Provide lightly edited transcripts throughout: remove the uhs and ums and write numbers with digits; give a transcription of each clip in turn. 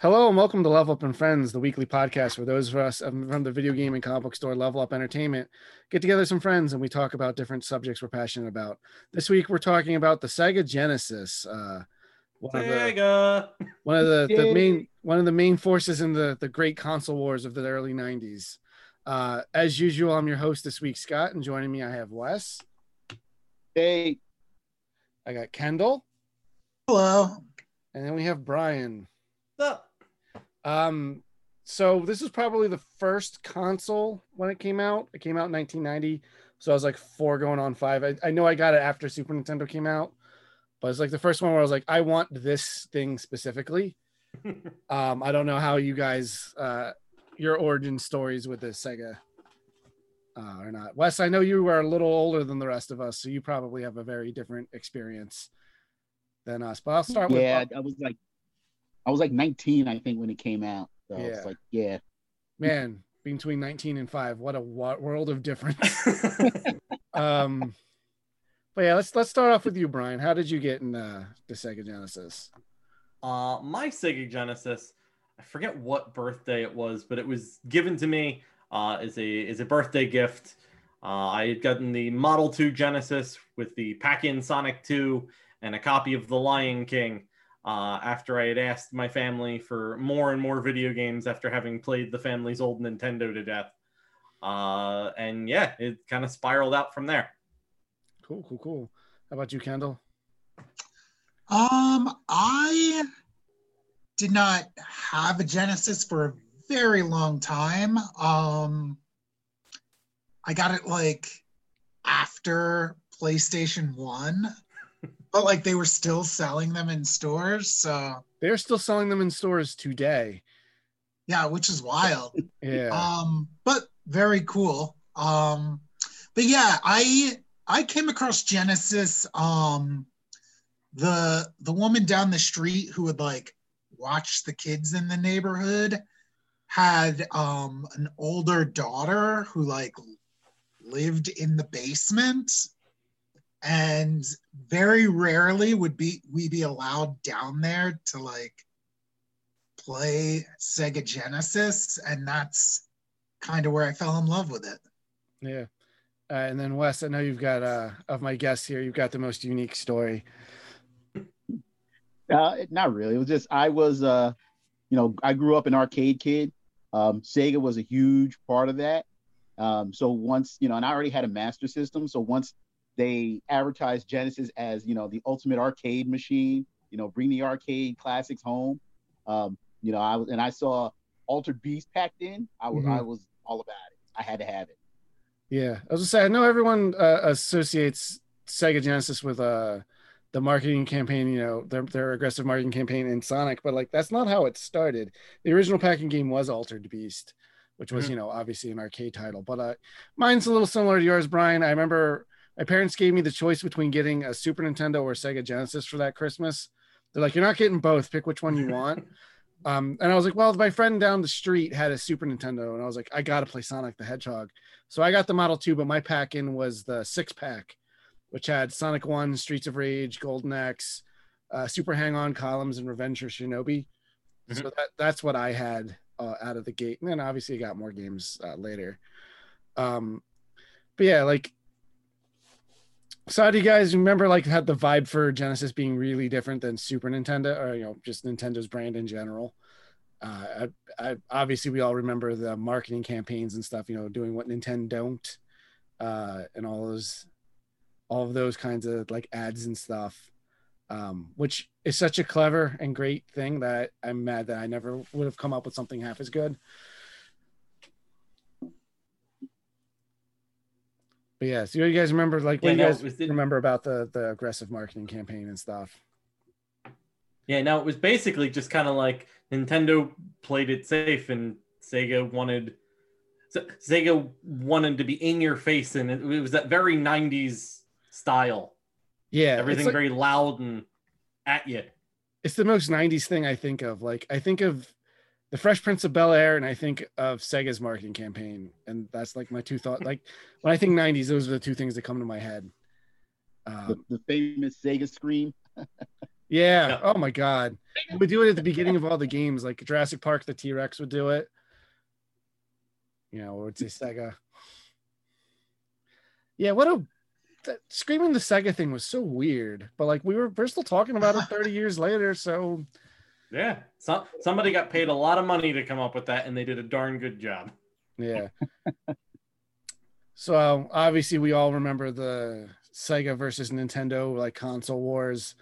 Hello and welcome to Level Up and Friends, the weekly podcast where those of us from the video game and comic book store Level Up Entertainment get together some friends and we talk about different subjects we're passionate about. This week we're talking about the Sega Genesis, one of the main forces in the great console wars of the early 90s. As usual, I'm your host this week, Scott, and joining me I have Wes. Hey. I got Kendall. Hello. And then we have Brian. What's up? So this is probably the first console when it came out. It came out in 1990, so I was like 4 going on 5. I know I got it after Super Nintendo came out, but it's like the first one where I was like, I want this thing specifically. I don't know how you guys, your origin stories with this Sega or not. Wes, I know you were a little older than the rest of us, so you probably have a very different experience than us. But I'll start with I was like 19, I think, when it came out. So yeah. It's like, yeah. Man, between 19 and 5, what a world of difference. But yeah, let's start off with you, Brian. How did you get in the Sega Genesis? My Sega Genesis, I forget what birthday it was, but it was given to me as a birthday gift. I had gotten the Model 2 Genesis with the pack-in Sonic 2 and a copy of The Lion King. After I had asked my family for more and more video games after having played the family's old Nintendo to death. And yeah, it kind of spiraled out from there. Cool. How about you, Kendall? I did not have a Genesis for a very long time. I got it like after PlayStation 1. But like they were still selling them in stores, so they're still selling them in stores today. Yeah, which is wild. Yeah. But very cool. But yeah, I came across Genesis. The woman down the street who would like watch the kids in the neighborhood had an older daughter who like lived in the basement. And very rarely would we be allowed down there to like play Sega Genesis, and that's kind of where I fell in love with it. Yeah, and then Wes, I know you've got of my guests here, you've got the most unique story. Not really. It was just I grew up an arcade kid. Sega was a huge part of that. So once and I already had a Master System, so once they advertised Genesis as, the ultimate arcade machine, bring the arcade classics home. I saw Altered Beast packed in. I was all about it. I had to have it. Yeah. I was going to say, I know everyone associates Sega Genesis with the marketing campaign, their aggressive marketing campaign in Sonic, but like, that's not how it started. The original packing game was Altered Beast, which was, obviously an arcade title, but mine's a little similar to yours, Brian. I remember my parents gave me the choice between getting a Super Nintendo or Sega Genesis for that Christmas. They're like, you're not getting both. Pick which one you want. And I was like, well, my friend down the street had a Super Nintendo. And I was like, I got to play Sonic the Hedgehog. So I got the Model 2, but my pack-in was the 6-pack, which had Sonic 1, Streets of Rage, Golden Axe, Super Hang-On, Columns, and Revenge of Shinobi. Mm-hmm. So that's what I had out of the gate. And then obviously I got more games later. But yeah, like, so do you guys remember like had the vibe for Genesis being really different than Super Nintendo or, just Nintendo's brand in general? I obviously, we all remember the marketing campaigns and stuff, doing what Nintendo don't, and all of those kinds of like ads and stuff, which is such a clever and great thing that I'm mad that I never would have come up with something half as good. But yeah, so you guys remember remember about the aggressive marketing campaign and stuff? Yeah, no, it was basically just kind of like Nintendo played it safe and Sega wanted to be in your face, and it was that very 90s style. Yeah. Everything like, very loud and at you. It's the most 90s thing I think of. Like I think of The Fresh Prince of Bel-Air, and I think of Sega's marketing campaign, and that's like my two thoughts. Like when I think 90s, those are the two things that come to my head. The famous Sega scream. Yeah. No. Oh my God. We do it at the beginning of all the games, like Jurassic Park. The T-Rex would do it. You know, or it's a Sega. Yeah. What a screaming the Sega thing was so weird, but like we're still talking about it 30 years later. So. Yeah. Somebody got paid a lot of money to come up with that, and they did a darn good job. Yeah. So obviously we all remember the Sega versus Nintendo, like, console wars.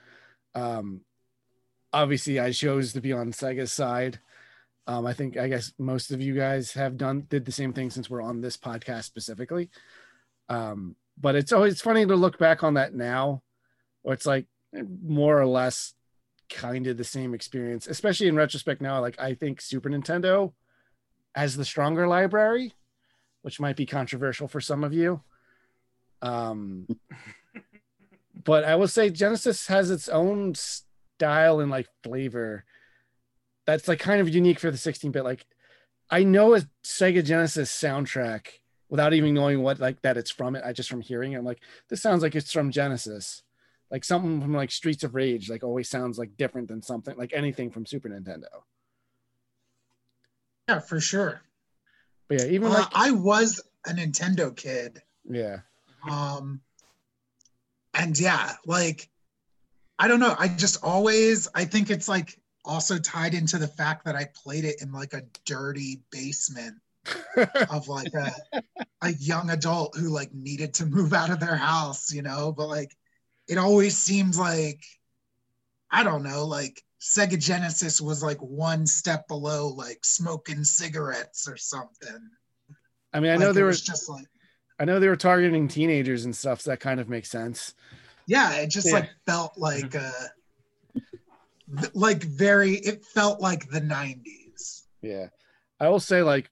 Obviously I chose to be on Sega's side. I guess most of you guys have did the same thing since we're on this podcast specifically. But it's always funny to look back on that now, where it's like more or less kind of the same experience, especially in retrospect now. Like, I think Super Nintendo has the stronger library, which might be controversial for some of you. But I will say Genesis has its own style and like flavor that's like kind of unique for the 16-bit. Like, I know a Sega Genesis soundtrack without even knowing what like that it's from. It I just from hearing it, I'm like, this sounds like it's from Genesis. Like something from like Streets of Rage, like always sounds like different than something like anything from Super Nintendo. Yeah, for sure. But yeah, even like I was a Nintendo kid. Yeah. And yeah, like, I don't know. I think it's like also tied into the fact that I played it in like a dirty basement of like a young adult who like needed to move out of their house, you know, but like, it always seems like, I don't know, like Sega Genesis was like one step below like smoking cigarettes or something. I mean, I know like, I know they were targeting teenagers and stuff, so that kind of makes sense. Yeah, it just like felt like it felt like the 90s. Yeah. I will say, like,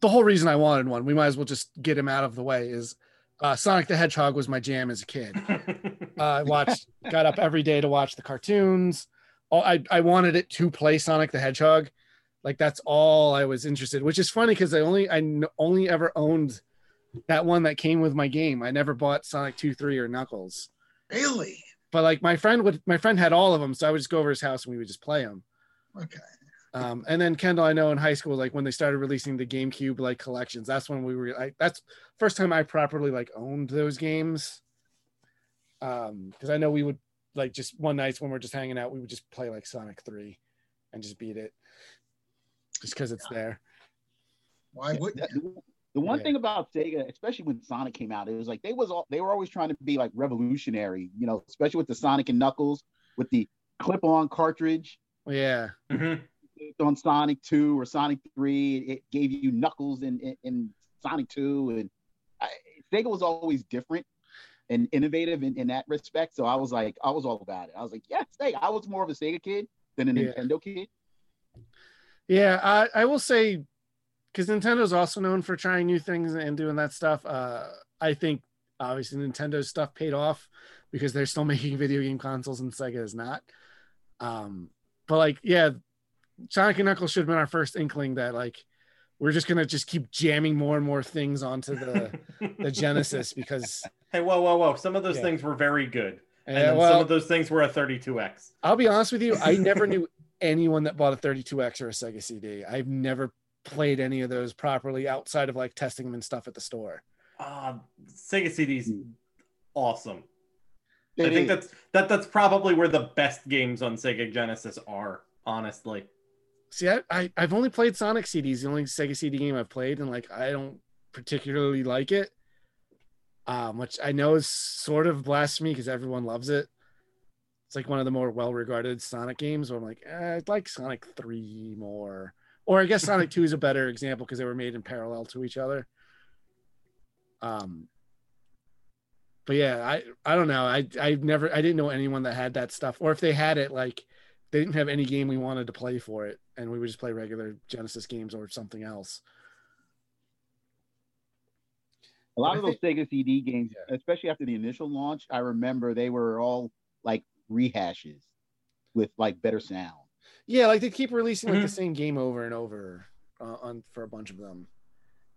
the whole reason I wanted one, we might as well just get him out of the way, is Sonic the Hedgehog was my jam as a kid. Got up every day to watch the cartoons. I wanted it to play Sonic the Hedgehog. Like, that's all I was interested in, which is funny because I only ever owned that one that came with my game. I never bought Sonic 2, 3, or Knuckles. Really? But like my friend had all of them, so I would just go over his house and we would just play them. Okay. And then Kendall, I know in high school, like when they started releasing the GameCube like collections, that's when that's first time I properly like owned those games. Because I know we would like just one night when we're just hanging out, we would just play like Sonic 3 and just beat it just because it's there. Why wouldn't you? The one thing about Sega, especially when Sonic came out, it was like they were always trying to be like revolutionary, you know, especially with the Sonic and Knuckles with the clip-on cartridge. Yeah. Mm-hmm. On Sonic 2 or Sonic 3, it gave you Knuckles in Sonic 2, and Sega was always different and innovative in that respect. So I was all about it. I was like, yeah, Sega. I was more of a Sega kid than a Nintendo kid. Yeah, I will say, because Nintendo's also known for trying new things and doing that stuff. I think obviously Nintendo's stuff paid off because they're still making video game consoles and Sega is not. But like, yeah, Sonic and Knuckles should have been our first inkling that like we're just gonna just keep jamming more and more things onto the Genesis because hey, whoa! Some of those things were very good, and some of those things were a 32X. I'll be honest with you, I never knew anyone that bought a 32X or a Sega CD. I've never played any of those properly outside of like testing them and stuff at the store. Sega CD's awesome. I think that's probably where the best games on Sega Genesis are, honestly. See, I've only played Sonic CDs, the only Sega CD game I've played, and like I don't particularly like it, which I know is sort of blasphemy because everyone loves it. It's like one of the more well-regarded Sonic games. Where I'm like, I'd like Sonic 3 more, or I guess Sonic 2 is a better example because they were made in parallel to each other. But yeah, I don't know. I didn't know anyone that had that stuff, or if they had it, like, they didn't have any game we wanted to play for it, and we would just play regular Genesis games or something else. A lot of those Sega CD games, especially after the initial launch, I remember they were all like rehashes with like better sound. Yeah, like they keep releasing like the same game over and over for a bunch of them.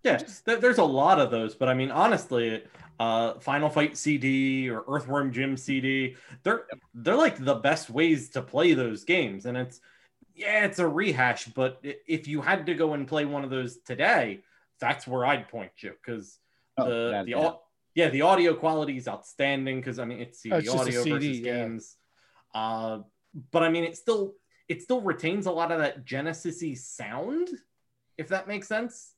Yeah, there's a lot of those, but I mean, honestly, Final Fight CD or Earthworm Jim CD, they're like the best ways to play those games. And it's a rehash, but if you had to go and play one of those today, that's where I'd point you, because the audio quality is outstanding, because I mean, it's CD audio versus games. But I mean, it still retains a lot of that Genesis-y sound, if that makes sense.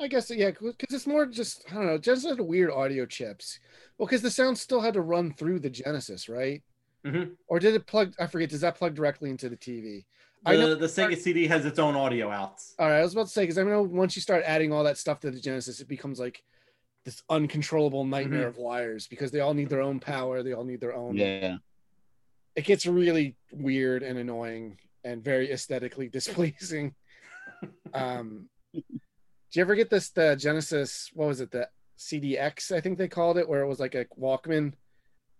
I guess, yeah, because it's more just, I don't know, Genesis had weird audio chips. Well, because the sound still had to run through the Genesis, right? Mm-hmm. Or did it plug, I forget, does that plug directly into the TV? I know the Sega CD has its own audio outs. All right, I was about to say, because I know once you start adding all that stuff to the Genesis, it becomes like this uncontrollable nightmare of wires, because they all need their own power, they all need their own... Yeah. It gets really weird and annoying and very aesthetically displeasing. Did you ever get the Genesis, what was it, the CDX, I think they called it, where it was like a Walkman?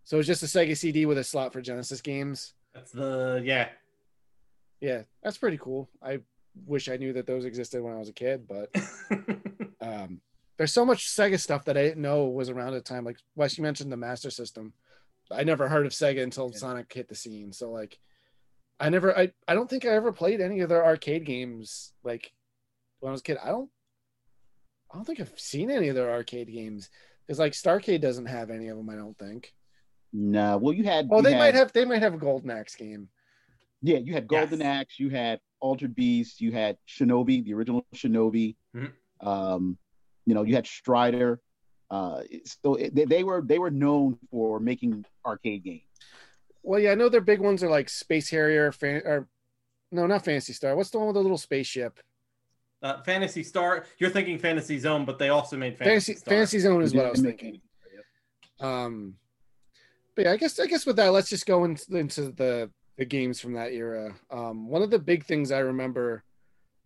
So it was just a Sega CD with a slot for Genesis games. That's the, yeah. Yeah, that's pretty cool. I wish I knew that those existed when I was a kid, but there's so much Sega stuff that I didn't know was around at the time. Like, Wes, you mentioned the Master System. I never heard of Sega until Sonic hit the scene. So like, I don't think I ever played any of their arcade games. Like when I was a kid, I don't think I've seen any of their arcade games. Cause like Starcade doesn't have any of them. I don't think. No. Well, they might have a Golden Axe game. Yeah. You had Golden Axe, you had Altered Beast, you had Shinobi, the original Shinobi. Mm-hmm. You had Strider. So they were known for making arcade games. Well, yeah, I know their big ones are like Space Harrier, not Fantasy Star. What's the one with the little spaceship? Fantasy Star. You're thinking Fantasy Zone, but they also made Fantasy Star. Fantasy Zone is what I was thinking. But yeah, I guess with that, let's just go into the games from that era. One of the big things I remember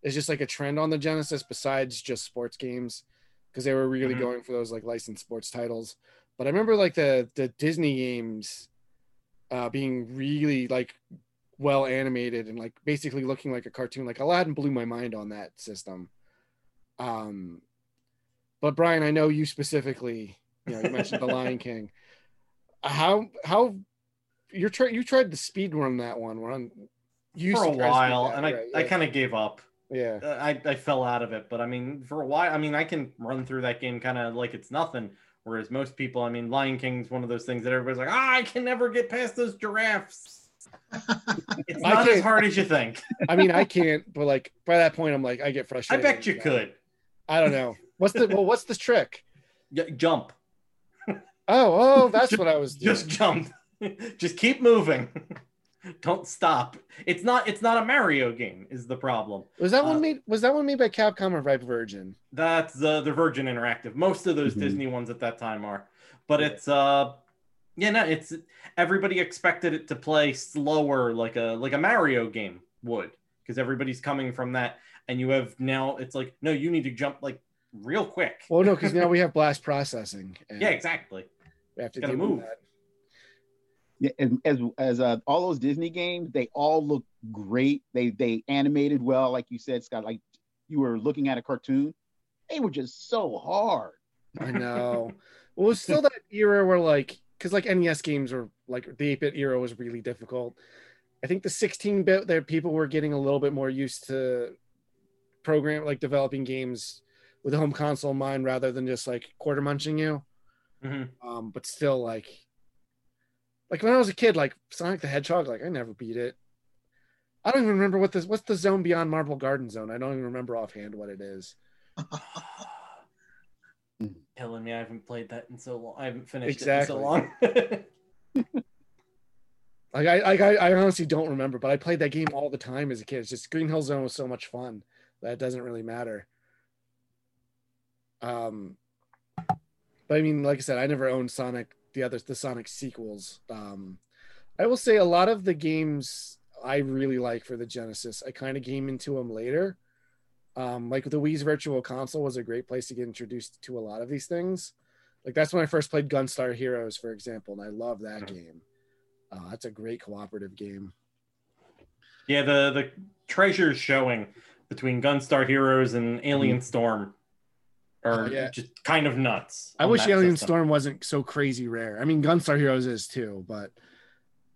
is just like a trend on the Genesis, besides just sports games, because they were really going for those like licensed sports titles. But I remember like the Disney games being really like well animated and like basically looking like a cartoon. Like Aladdin blew my mind on that system. But Brian, I know you specifically, you mentioned The Lion King. How you tried to speedrun that one for a while, and I kind of gave up. Yeah, I fell out of it, but I mean, for a while, I mean, I can run through that game kind of like it's nothing. Whereas most people, I mean, Lion King's one of those things that everybody's like, I can never get past those giraffes. It's not as hard as you think. I mean, I can't, but like by that point, I'm like, I get frustrated. I bet you could. I don't know. What's the trick? Jump. Oh, that's what I was doing. Just jump. Just keep moving. Don't stop. It's not a Mario game is the problem. Was that one made by Capcom or by Virgin? That's the Virgin Interactive. Most of those Disney ones at that time are. But it's it's everybody expected it to play slower like a Mario game would, because everybody's coming from that, and you have now it's like, no, you need to jump like real quick. Well, no, because now we have blast processing. And yeah, exactly. We have to deal with that. Yeah, as all those Disney games, they all look great. They animated well, like you said, Scott. Like you were looking at a cartoon. They were just so hard. I know. Well, it's still that era where like, because like NES games were like the 8-bit era was really difficult. I think the 16-bit there, people were getting a little bit more used to developing games with a home console in mind rather than just like quarter munching you. Mm-hmm. But still like. Like when I was a kid, like Sonic the Hedgehog, like I never beat it. I don't even remember what's the zone beyond Marble Garden Zone. I don't even remember offhand what it is. Telling me I haven't played that in so long. I haven't finished it in so long. I honestly don't remember, but I played that game all the time as a kid. It's just Green Hill Zone was so much fun that it doesn't really matter. But I mean, like I said, I never owned the Sonic sequels. I will say a lot of the games I really like for the Genesis, I kind of came into them later. Like the Wii's Virtual Console was a great place to get introduced to a lot of these things. Like that's when I first played Gunstar Heroes, for example, and I love that game. That's a great cooperative game. Yeah, the treasures showing between Gunstar Heroes and Alien Storm are just kind of nuts. I wish Alien Storm wasn't so crazy rare. I mean, Gunstar Heroes is too, but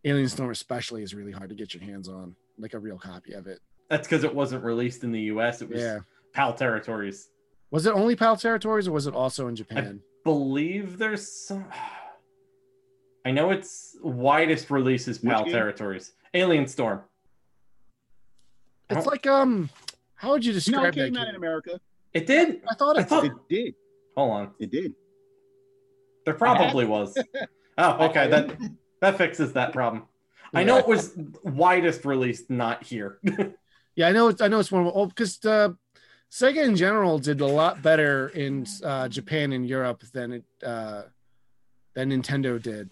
Alien Storm especially is really hard to get your hands on, like a real copy of it. That's because it wasn't released in the U.S. It was PAL territories. Was it only PAL territories, or was it also in Japan? I believe there's some... I know its widest release is PAL territories. Alien Storm. It's like, how would you describe it? No, it came out in America. It did? I thought it did. Hold on. It did. There probably was. Oh, okay. That fixes that problem. Yeah. I know it was widest released, not here. Yeah, I know it's one of the old, because Sega in general did a lot better in Japan and Europe than Nintendo did.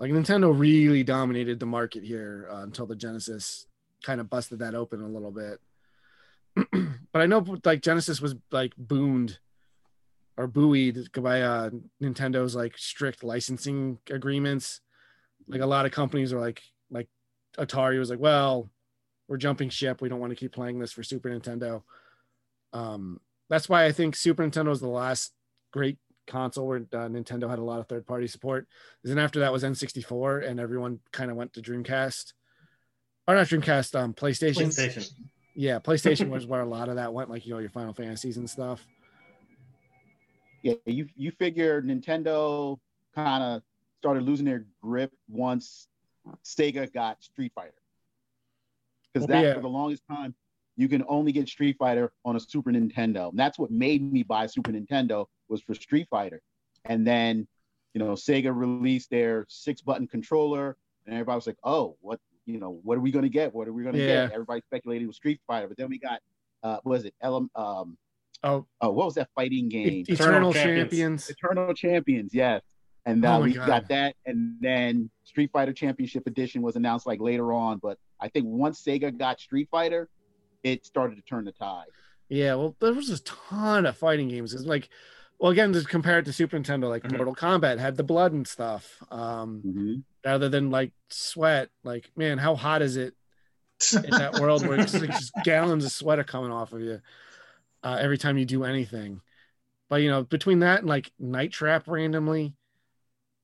Like, Nintendo really dominated the market here until the Genesis kind of busted that open a little bit. But I know, like, Genesis was, like, buoyed by Nintendo's, like, strict licensing agreements. Like, a lot of companies are like Atari was like, well, we're jumping ship. We don't want to keep playing this for Super Nintendo. That's why I think Super Nintendo is the last great console where Nintendo had a lot of third-party support. Then after that was N64, and everyone kind of went to Dreamcast. Or not Dreamcast, PlayStation. Yeah, PlayStation was where a lot of that went, like, your Final Fantasies and stuff. Yeah, you figure Nintendo kind of started losing their grip once Sega got Street Fighter. Because for the longest time, you can only get Street Fighter on a Super Nintendo. And that's what made me buy Super Nintendo, was for Street Fighter. And then, Sega released their 6-button controller, and everybody was like, oh, what? What are we going to get? What are we going to get? Everybody speculated with Street Fighter, but then we got, what was that fighting game? Eternal Champions, yes. And we got that, and then Street Fighter Championship Edition was announced like later on, but I think once Sega got Street Fighter, it started to turn the tide. Yeah, well, there was a ton of fighting games. It's like, well, again, just compared to Super Nintendo, like Mortal Kombat had the blood and stuff. Rather than like sweat, like, man, how hot is it in that world where it's like just gallons of sweat are coming off of you every time you do anything. But between that and like Night Trap randomly,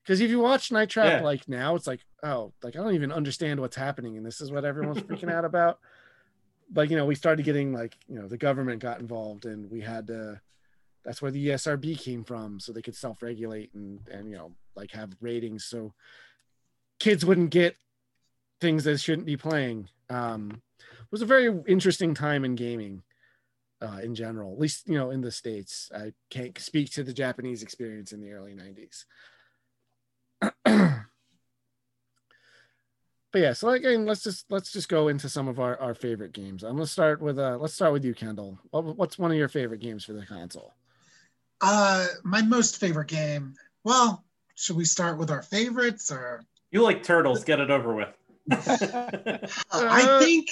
because if you watch Night Trap like now, it's like, oh, like, I don't even understand what's happening, and this is what everyone's freaking out about. But we started getting like the government got involved, and we had to. That's where the ESRB came from, so they could self-regulate and like have ratings, so kids wouldn't get things that shouldn't be playing. It was a very interesting time in gaming in general, at least, in the States. I can't speak to the Japanese experience in the early 90s. But yeah, so again, let's just go into some of our favorite games. I'm gonna start with you, Kendall. What's one of your favorite games for the console? My most favorite game. Well, should we start with our favorites, or you like Turtles? Get it over with. I think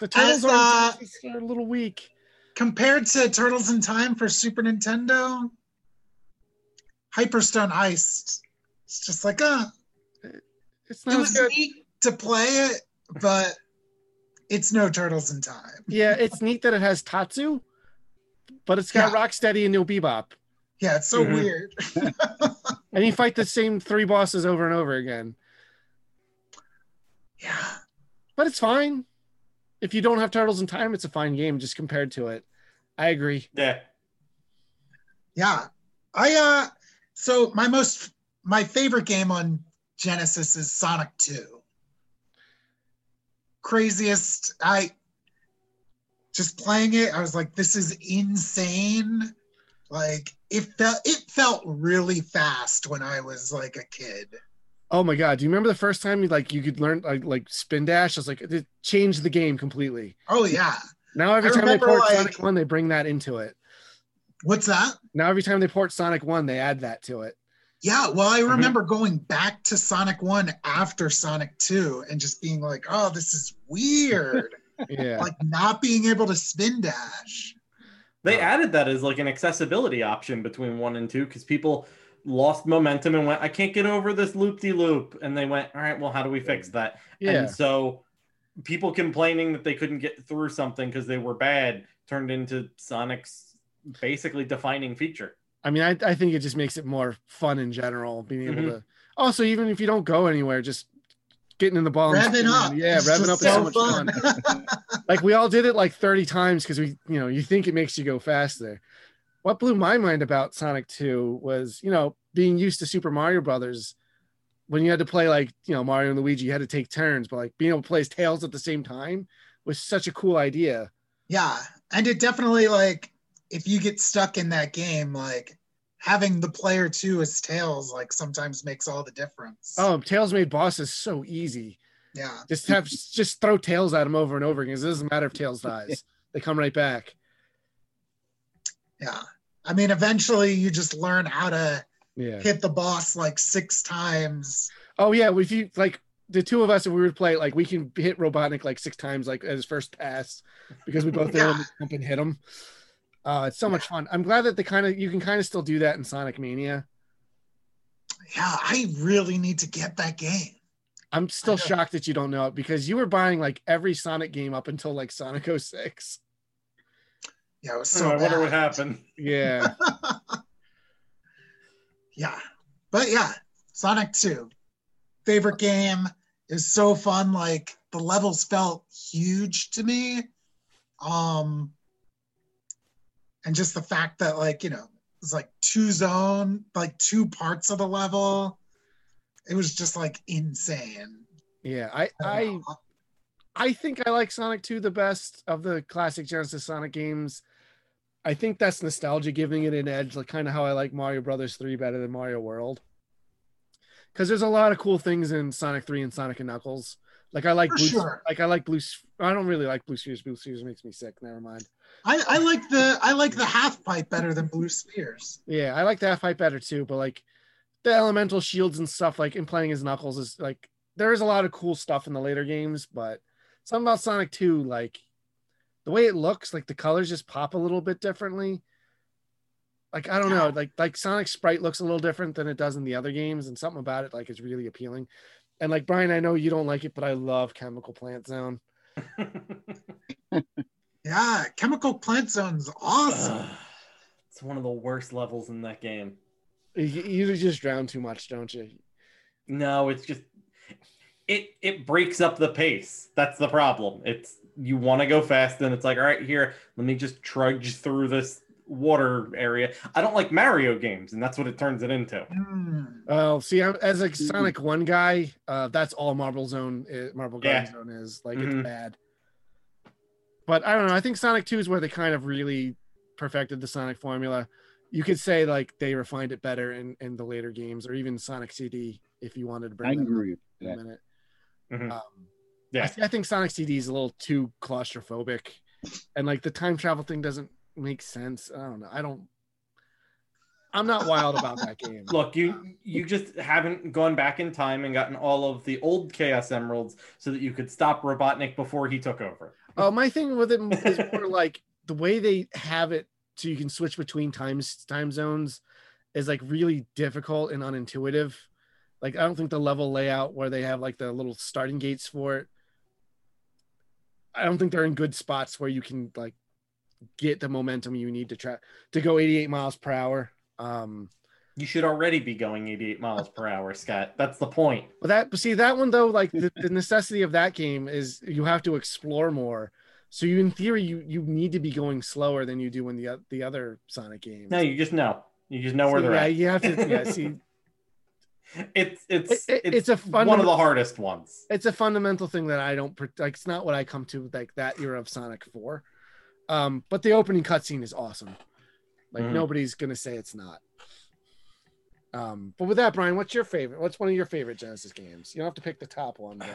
the Turtles are a little weak compared to Turtles in Time for Super Nintendo. Hyperstone Ice. It's just like it's not good to play it, but it's no Turtles in Time. Yeah, it's neat that it has Tatsu, but it's got Rocksteady and New Bebop. Yeah, it's so weird. And you fight the same three bosses over and over again. Yeah. But it's fine. If you don't have Turtles in Time, it's a fine game just compared to it. I agree. Yeah. Yeah. So my favorite game on Genesis is Sonic 2. Craziest. I just playing it, I was like, this is insane. Like, it felt really fast when I was like a kid. Oh my god, do you remember the first time you could learn like spin dash? I was like, it changed the game completely. Oh yeah. Now every time they port Sonic 1, they bring that into it. What's that? Now every time they port Sonic 1, they add that to it. Yeah, well, I remember going back to Sonic 1 after Sonic 2 and just being like, oh, this is weird. Yeah. Like, not being able to spin dash. They added that as, like, an accessibility option between 1 and 2 because people lost momentum and went, I can't get over this loop-de-loop. And they went, all right, well, how do we fix that? Yeah. And so people complaining that they couldn't get through something because they were bad turned into Sonic's basically defining feature. I mean, I think it just makes it more fun in general, being able to also, even if you don't go anywhere, just getting in the ball. Revving up. Yeah, revving up is so much fun. Like, we all did it like 30 times because we, you know, you think it makes you go faster. What blew my mind about Sonic 2 was, you know, being used to Super Mario Brothers, when you had to play like, you know, Mario and Luigi, you had to take turns, but like being able to play as Tails at the same time was such a cool idea. Yeah. And it definitely, like, if you get stuck in that game, like having the player two as Tails, like sometimes makes all the difference. Oh, Tails made bosses so easy. Yeah. Just throw Tails at them over and over again. It doesn't matter if Tails dies. They come right back. Yeah. I mean, eventually you just learn how to hit the boss like 6 times. Oh yeah. If you, like, the two of us, if we would play, like, we can hit Robotnik like 6 times, like at his first pass, because we both know him to jump and hit him. It's so much fun. I'm glad that you can kind of still do that in Sonic Mania. Yeah, I really need to get that game. I'm still shocked that you don't know it, because you were buying like every Sonic game up until like Sonic 06. Yeah, it was so bad. I wonder what happened. Yeah. But yeah, Sonic 2. Favorite game. It was so fun. Like, the levels felt huge to me. And just the fact that, like, you know, it's like 2 zone, like 2 parts of the level. It was just like insane. Yeah, I think I like Sonic 2 the best of the classic Genesis Sonic games. I think that's nostalgia giving it an edge, like kind of how I like Mario Brothers 3 better than Mario World. Because there's a lot of cool things in Sonic 3 and Sonic and Knuckles. Like, I like I don't really like Blue Spheres. Blue Spheres makes me sick. Never mind. I like the half pipe better than Blue Spheres. Yeah, I like the half pipe better too. But like the elemental shields and stuff, like in playing as Knuckles, is like, there is a lot of cool stuff in the later games. But something about Sonic 2, like the way it looks, like the colors just pop a little bit differently. Like, I don't know, like Sonic's sprite looks a little different than it does in the other games, and something about it, like, is really appealing. And like, Brian, I know you don't like it, but I love Chemical Plant Zone. Yeah, Chemical Plant Zone's awesome. It's one of the worst levels in that game. You just drown too much, don't you? No, it's just it breaks up the pace. That's the problem. It's, you want to go fast, and it's like, all right, here, let me just trudge through this water area. I don't like Mario games, and that's what it turns it into. See, as a Sonic 1 guy, that's all Marble Garden Zone is. Like, it's bad. But I don't know. I think Sonic 2 is where they kind of really perfected the Sonic formula. You could say, like, they refined it better in the later games, or even Sonic CD, if you wanted to bring that up in a minute. I think Sonic CD is a little too claustrophobic. And, like, the time travel thing doesn't makes sense. I don't know. I'm not wild about that game. Look, you just haven't gone back in time and gotten all of the old Chaos Emeralds so that you could stop Robotnik before he took over. My thing with it is more like the way they have it so you can switch between time zones is like really difficult and unintuitive. Like, I don't think the level layout where they have like the little starting gates for it, I don't think they're in good spots where you can like get the momentum you need to try to go 88 miles per hour. You should already be going 88 miles per hour, Scott. That's the point. Well, that one though, like the necessity of that game is you have to explore more. So you, in theory, you need to be going slower than you do in the other Sonic games. No, you just know where they're at. You have to. Yeah, see, it's one of the hardest ones. It's a fundamental thing that I don't like. It's not what I come to like that era of Sonic 4. But the opening cutscene is awesome. Like, nobody's going to say it's not. But with that, Brian, what's your favorite? What's one of your favorite Genesis games? You don't have to pick the top one. But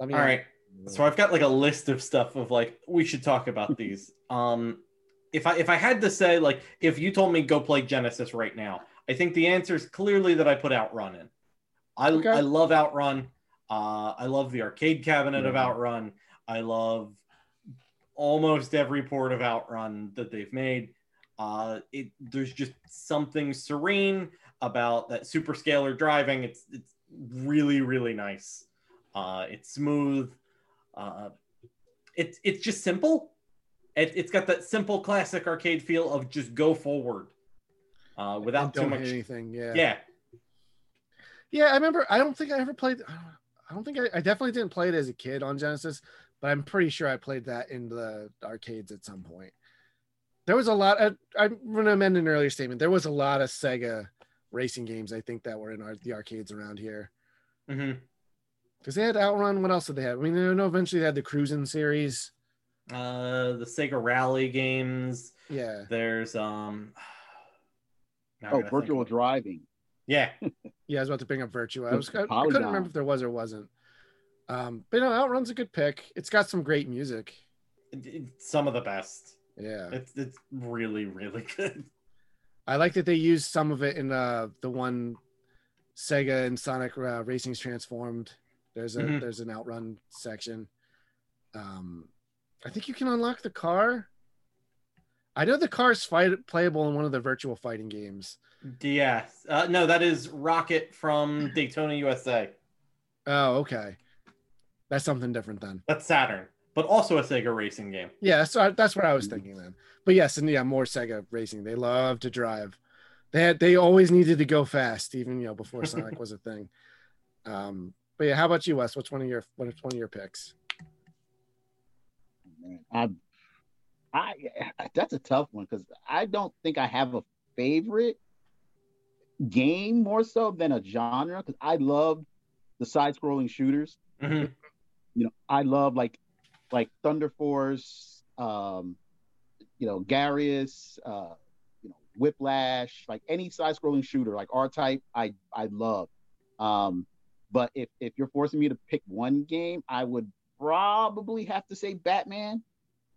let me all right. So I've got like a list of stuff of like, we should talk about these. If I had to say, like, if you told me go play Genesis right now, I think the answer is clearly that I put Outrun in. I love Outrun. I love the arcade cabinet of Outrun. I love almost every port of Outrun that they've made. There's just something serene about that superscalar driving. It's really, really nice. It's smooth. It's just simple. It's got that simple classic arcade feel of just go forward without too much anything. Yeah, I remember. I don't think I ever played. I definitely didn't play it as a kid on Genesis, but I'm pretty sure I played that in the arcades at some point. There was a lot. I'm going to amend an earlier statement. There was a lot of Sega racing games, I think, that were in the arcades around here. Mm-hmm. Because they had Outrun. What else did they have? I mean, I know eventually they had the Cruisin' series. The Sega Rally games. Yeah. There's Virtual Driving. Yeah. Yeah, I was about to bring up Virtua. I couldn't remember if there was or wasn't. But no, Outrun's a good pick. It's got some great music. Some of the best. Yeah. It's really, really good. I like that they used some of it in the one Sega and Sonic Racing's Transformed. There's an Outrun section. I think you can unlock the car. I know the car's playable in one of the virtual fighting games. Yes. No, that is Rocket from Daytona, USA. Oh, okay. That's something different then. That's Saturn, but also a Sega racing game. Yeah, so that's what I was thinking then. But yes, and yeah, more Sega racing. They love to drive. They always needed to go fast, even before Sonic was a thing. But yeah, how about you, Wes? What's one of your picks? That's a tough one because I don't think I have a favorite game more so than a genre, because I love the side-scrolling shooters. Mm-hmm. I love like Thunder Force, Garrus, Whiplash, like any side-scrolling shooter, like R-Type, I love. But if you're forcing me to pick one game, I would probably have to say Batman.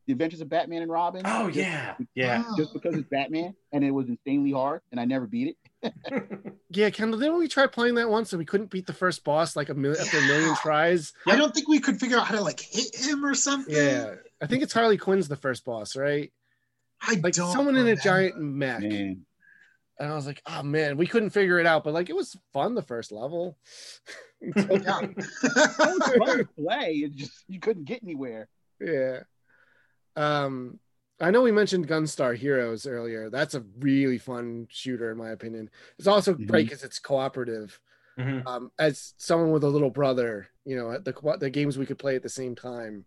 The Adventures of Batman and Robin. Oh, just because it's Batman and it was insanely hard and I never beat it. Yeah, Kendall, didn't we try playing that once and we couldn't beat the first boss after a million tries? I don't think we could figure out how to hit him or something. Yeah, I think it's Harley Quinn's the first boss, right? Someone in a giant mech. Man. And I was like, oh man, we couldn't figure it out, but it was fun the first level. It was fun to play. You couldn't get anywhere. Yeah. I know we mentioned Gunstar Heroes earlier. That's a really fun shooter, in my opinion. It's also great because it's cooperative. Mm-hmm. As someone with a little brother, the games we could play at the same time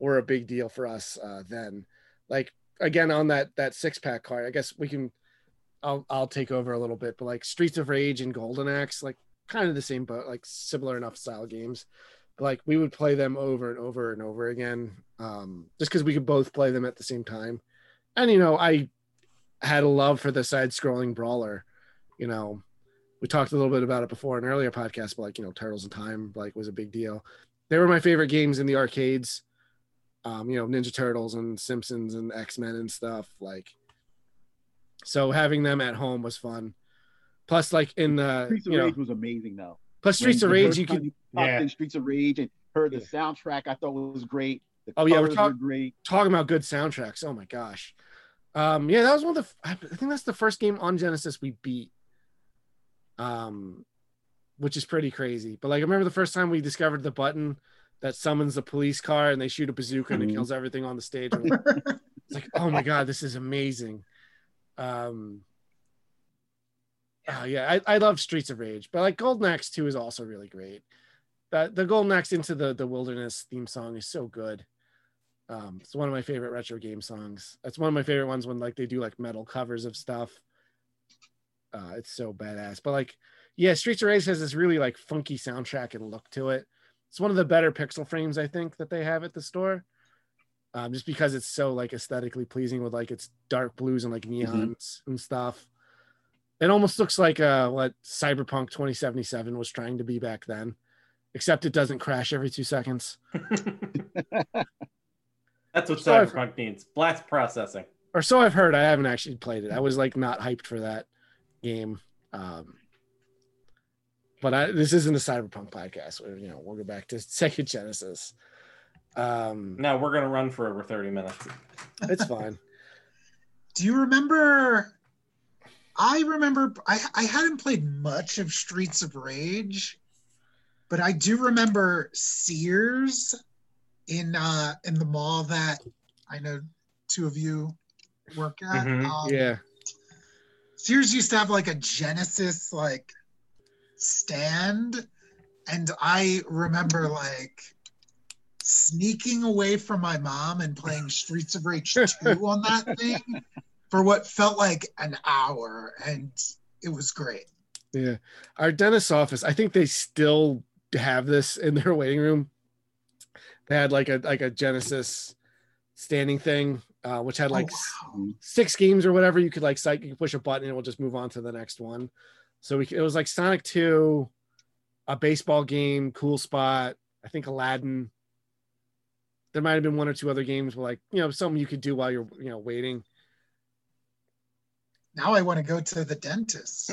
were a big deal for us then. Like again on that 6-pack card, I guess I'll take over a little bit, but Streets of Rage and Golden Axe, kind of the same, but similar enough style games. We would play them over and over and over again, just because we could both play them at the same time. And, I had a love for the side-scrolling brawler. We talked a little bit about it before in an earlier podcast, but, Turtles in Time, was a big deal. They were my favorite games in the arcades, Ninja Turtles and Simpsons and X-Men and stuff. So having them at home was fun. Plus, in the... Streets of Rage was amazing, though. Plus, Streets of Rage, in Streets of Rage and heard the soundtrack, I thought was great. We're talking about good soundtracks. Oh my gosh, that was I think that's the first game on Genesis we beat, which is pretty crazy. But I remember the first time we discovered the button that summons the police car and they shoot a bazooka and it kills everything on the stage. It's oh my god, this is amazing. Oh, yeah, I love Streets of Rage, but Golden Axe 2 is also really great. The Golden Axe Into the Wilderness theme song is so good. It's one of my favorite retro game songs. That's one of my favorite ones when they do metal covers of stuff. It's so badass. But Streets of Rage has this really funky soundtrack and look to it. It's one of the better pixel frames I think that they have at the store, just because it's so aesthetically pleasing with its dark blues and neons and stuff. It almost looks like what Cyberpunk 2077 was trying to be back then, except it doesn't crash every 2 seconds. That's what Cyberpunk needs. Blast processing. Or so I've heard. I haven't actually played it. I was not hyped for that game. But this isn't a Cyberpunk podcast. We'll go back to Sega Genesis. No, we're going to run for over 30 minutes. It's fine. Do you remember... I remember I hadn't played much of Streets of Rage, but I do remember Sears in the mall that I know two of you work at. Yeah. Sears used to have like a Genesis like stand, and I remember like sneaking away from my mom and playing Streets of Rage 2 on that thing for what felt like an hour, and it was great. Yeah. Our dentist's office, I think they still have this in their waiting room. They had like a Genesis standing thing, which had like six games or whatever. You could like you could push a button and it will just move on to the next one. So it was like Sonic 2, a baseball game, Cool Spot, I think Aladdin. There might have been one or two other games where like, you know, something you could do while you're, you know, waiting. Now I want to go to the dentist.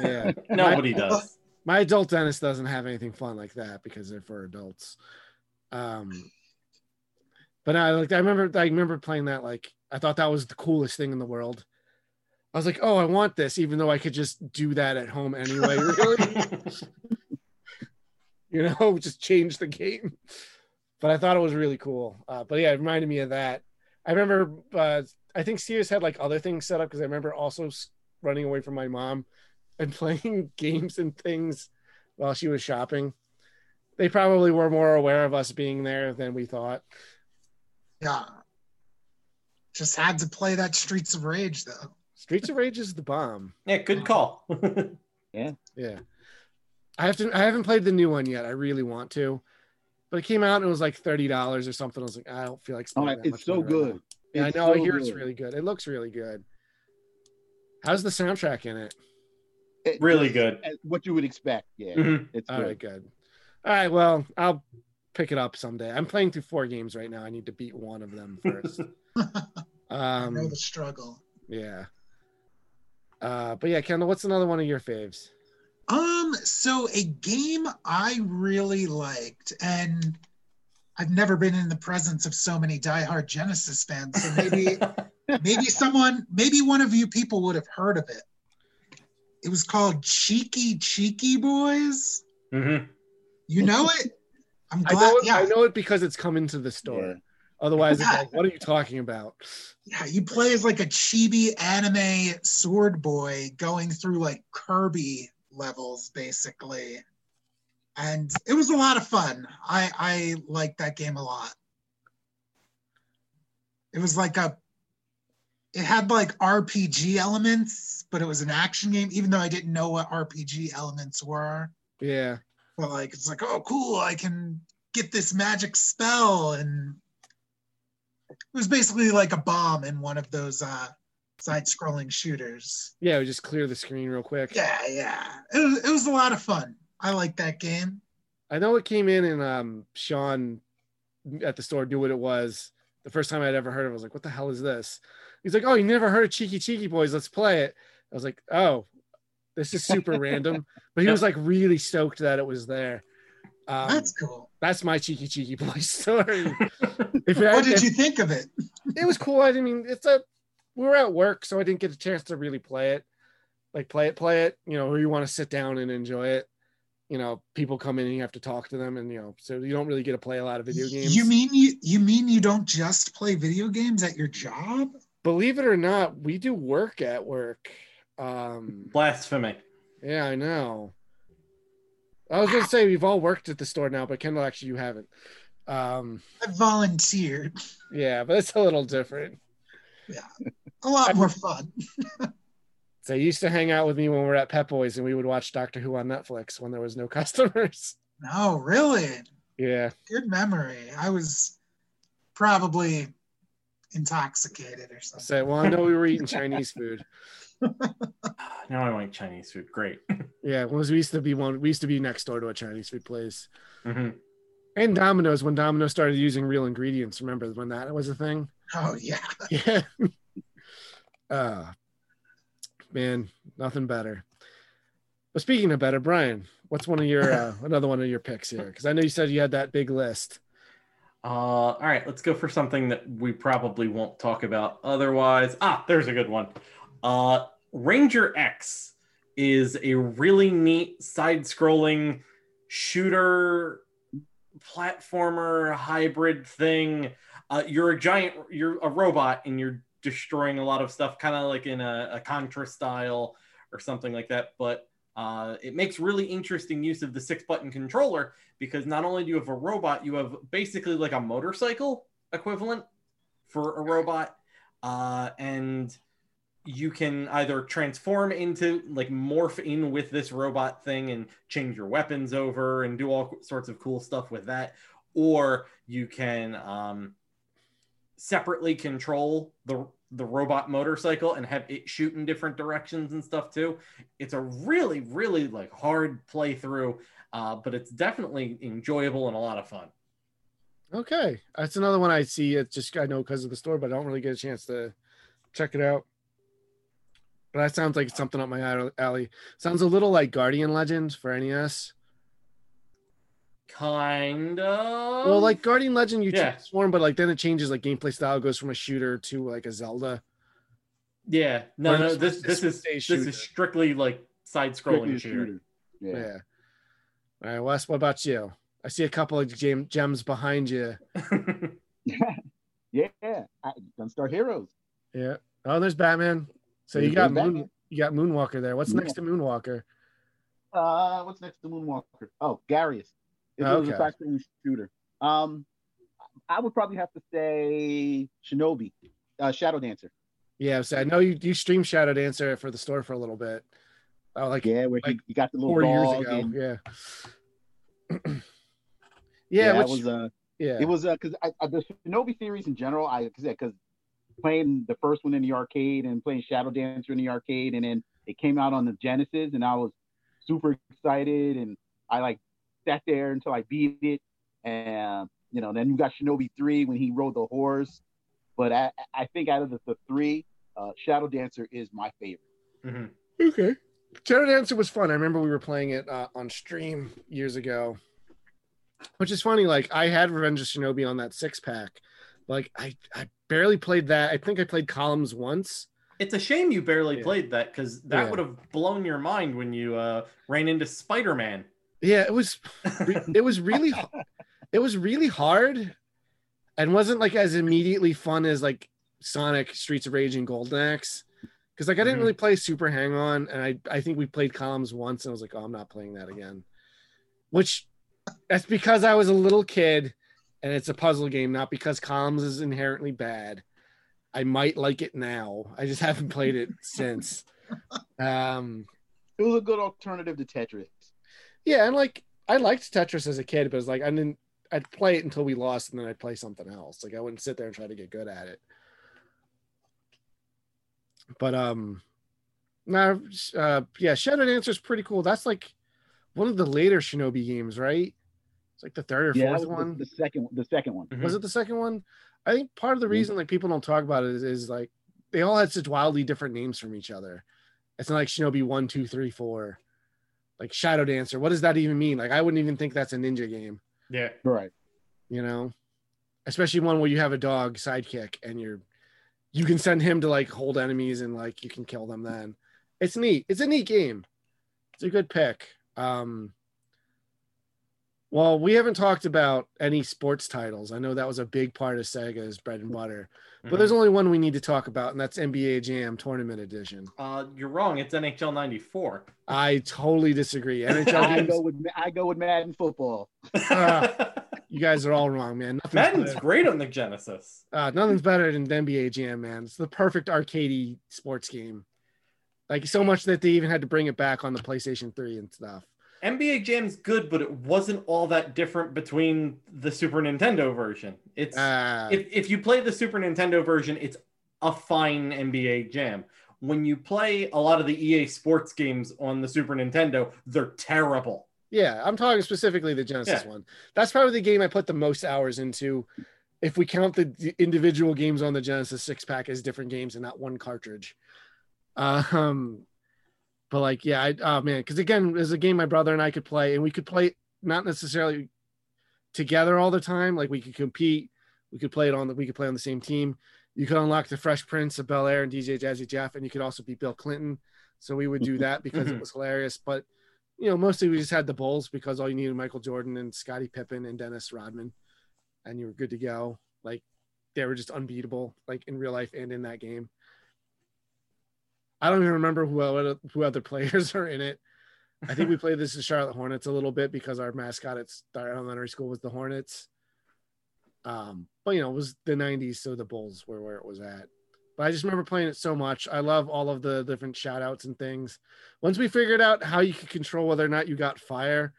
Yeah. Nobody does. My adult dentist doesn't have anything fun like that because they're for adults. But I remember playing that. Like, I thought that was the coolest thing in the world. I was like, oh, I want this, even though I could just do that at home anyway. Really? You know, just change the game. But I thought it was really cool. But yeah, it reminded me of that. I remember, I think Sears had like other things set up because I remember also running away from my mom and playing games and things while she was shopping. They probably were more aware of us being there than we thought. Yeah. Just had to play that Streets of Rage though. Streets of Rage is the bomb. Yeah, good call. Yeah. Yeah. I haven't played the new one yet. I really want to. But it came out and it was like $30 or something. I was like, I don't feel like spending that much. It's so good. Right. Yeah, I know. I hear it's really good. It looks really good. How's the soundtrack in it? Really good. What you would expect. Yeah. Mm-hmm. It's good. All right, good. All right, well, I'll pick it up someday. I'm playing through 4 games right now. I need to beat one of them first. I know the struggle. Yeah. But yeah, Kendall, what's another one of your faves? So a game I really liked, and I've never been in the presence of so many diehard Genesis fans, so maybe one of you people would have heard of it. It was called Cheeky Cheeky Boys. Mm-hmm. You know it? I'm glad. I know it because it's come into the store. Yeah. Otherwise, it's like, what are you talking about? Yeah, you play as like a chibi anime sword boy going through like Kirby levels, basically. And it was a lot of fun. I liked that game a lot. It was like it had like RPG elements, but it was an action game, even though I didn't know what RPG elements were. Yeah. But like, it's like, oh, cool, I can get this magic spell. And it was basically like a bomb in one of those side-scrolling shooters. Yeah, we just clear the screen real quick. Yeah, yeah. It was a lot of fun. I like that game. I know it came in and Sean at the store knew what it was. The first time I'd ever heard of it, I was like, what the hell is this? He's like, oh, you never heard of Cheeky Cheeky Boys? Let's play it. I was like, oh, this is super random. But he was like really stoked that it was there. That's cool. That's my Cheeky Cheeky Boys story. What did you think of it? It was cool. I mean, we were at work, so I didn't get a chance to really play it. Like play it, you know, where you want to sit down and enjoy it. You know, people come in and you have to talk to them, and you know, so you don't really get to play a lot of video games. You mean you don't just play video games at your job? Believe it or not, we do work at work. Blasphemy. Yeah, I know. I was gonna say we've all worked at the store now, but Kendall, actually, you haven't. I volunteered. Yeah, but it's a little different. Yeah, a lot more fun. So you used to hang out with me when we were at Pep Boys, and we would watch Doctor Who on Netflix when there was no customers. No, really? Yeah. Good memory. I was probably intoxicated or something. So, well, I know we were eating Chinese food. Now I like Chinese food. Great. Yeah, we used to be next door to a Chinese food place. Mm-hmm. And Domino's, when Domino's started using real ingredients. Remember when that was a thing? Oh, yeah. Yeah. Man, nothing better. But speaking of better, Brian, what's one of your another one of your picks here? Because I know you said you had that big list. All right, let's go for something that we probably won't talk about otherwise. There's a good one. Ranger X is a really neat side-scrolling shooter platformer hybrid thing. You're a robot and you're destroying a lot of stuff, kind of like in a Contra style or something like that. But it makes really interesting use of the 6-button controller, because not only do you have a robot, you have basically like a motorcycle equivalent for a robot. And you can either transform into, like, morph in with this robot thing and change your weapons over and do all sorts of cool stuff with that. Or you can separately control the robot motorcycle and have it shoot in different directions and stuff too. It's a really, really like hard playthrough, but it's definitely enjoyable and a lot of fun. Okay. That's another one I see. It's just, I know because of the store, but I don't really get a chance to check it out. But that sounds like something up my alley. Sounds a little like Guardian Legend for NES. Kind of. Well, like Guardian Legend, you transform, but like then it changes. Like gameplay style goes from a shooter to like a Zelda. Yeah. No. This is strictly like side-scrolling shooter. Yeah. All right, Wes. What about you? I see a couple of gems behind you. Yeah. Gunstar Heroes. Yeah. Oh, there's Batman. So you got Moonwalker there. What's next to Moonwalker? What's next to Moonwalker? Oh, Garius. It was a factory shooter. I would probably have to say Shinobi, Shadow Dancer. Yeah, so I know you streamed Shadow Dancer for the store for a little bit. You got the little 4 years ago. It was because the Shinobi series in general. Because playing the first one in the arcade and playing Shadow Dancer in the arcade, and then it came out on the Genesis, and I was super excited, and I sat there until I beat it. And then you got Shinobi 3 when he rode the horse. But I think out of the three, Shadow Dancer is my favorite. Mm-hmm. Okay. Shadow Dancer was fun. I remember we were playing it on stream years ago, which is funny. I had Revenge of Shinobi on that 6-pack. I barely played that. I think I played Columns once. It's a shame you barely played that, because that would have blown your mind when you ran into Spider-Man. Yeah, it was really hard, and wasn't as immediately fun as Sonic, Streets of Rage, and Golden Axe, because I didn't really play Super Hang On, and I think we played Columns once, and I was like, oh, I'm not playing that again, which that's because I was a little kid, and it's a puzzle game, not because Columns is inherently bad. I might like it now. I just haven't played it since. It was a good alternative to Tetris. Yeah, and I liked Tetris as a kid, but it was I'd play it until we lost, and then I'd play something else. I wouldn't sit there and try to get good at it. But Shadow Dancer's pretty cool. That's one of the later Shinobi games, right? It's the third or fourth one. The second one. Mm-hmm. Was it the second one? I think part of the reason people don't talk about it is they all had such wildly different names from each other. It's not like Shinobi 1, 2, 3, 4. Shadow Dancer, what does that even mean? I wouldn't even think that's a ninja game. Yeah, right. Especially one where you have a dog sidekick and you can send him to hold enemies and you can kill them. Then it's neat. It's a neat game. It's a good pick. Well, we haven't talked about any sports titles. I know that was a big part of Sega's bread and butter, but there's only one we need to talk about, and that's NBA Jam Tournament Edition. You're wrong. It's NHL 94. I totally disagree. NHL I go with Madden football. You guys are all wrong, man. Madden's great on the Genesis. Nothing's better than the NBA Jam, man. It's the perfect arcadey sports game. So much that they even had to bring it back on the PlayStation 3 and stuff. NBA Jam's good, but it wasn't all that different between the Super Nintendo version. It's if you play the Super Nintendo version, it's a fine NBA Jam. When you play a lot of the EA Sports games on the Super Nintendo, they're terrible. Yeah, I'm talking specifically the Genesis one. That's probably the game I put the most hours into. If we count the individual games on the Genesis 6-pack as different games and not one cartridge. But because again, it was a game my brother and I could play, and we could play not necessarily together all the time. We could compete, we could play on the same team. You could unlock the Fresh Prince of Bel-Air and DJ Jazzy Jeff, and you could also beat Bill Clinton. So we would do that because it was hilarious. But mostly we just had the Bulls because all you needed Michael Jordan and Scottie Pippen and Dennis Rodman, and you were good to go. they were just unbeatable, like in real life and in that game. I don't even remember who other players are in it. I think we played this as Charlotte Hornets a little bit because our mascot at our elementary school was the Hornets. But, you know, it was the 90s, so the Bulls were where it was at. But I just remember playing it so much. I love all of the different shout-outs and things. Once we figured out how you could control whether or not you got fire,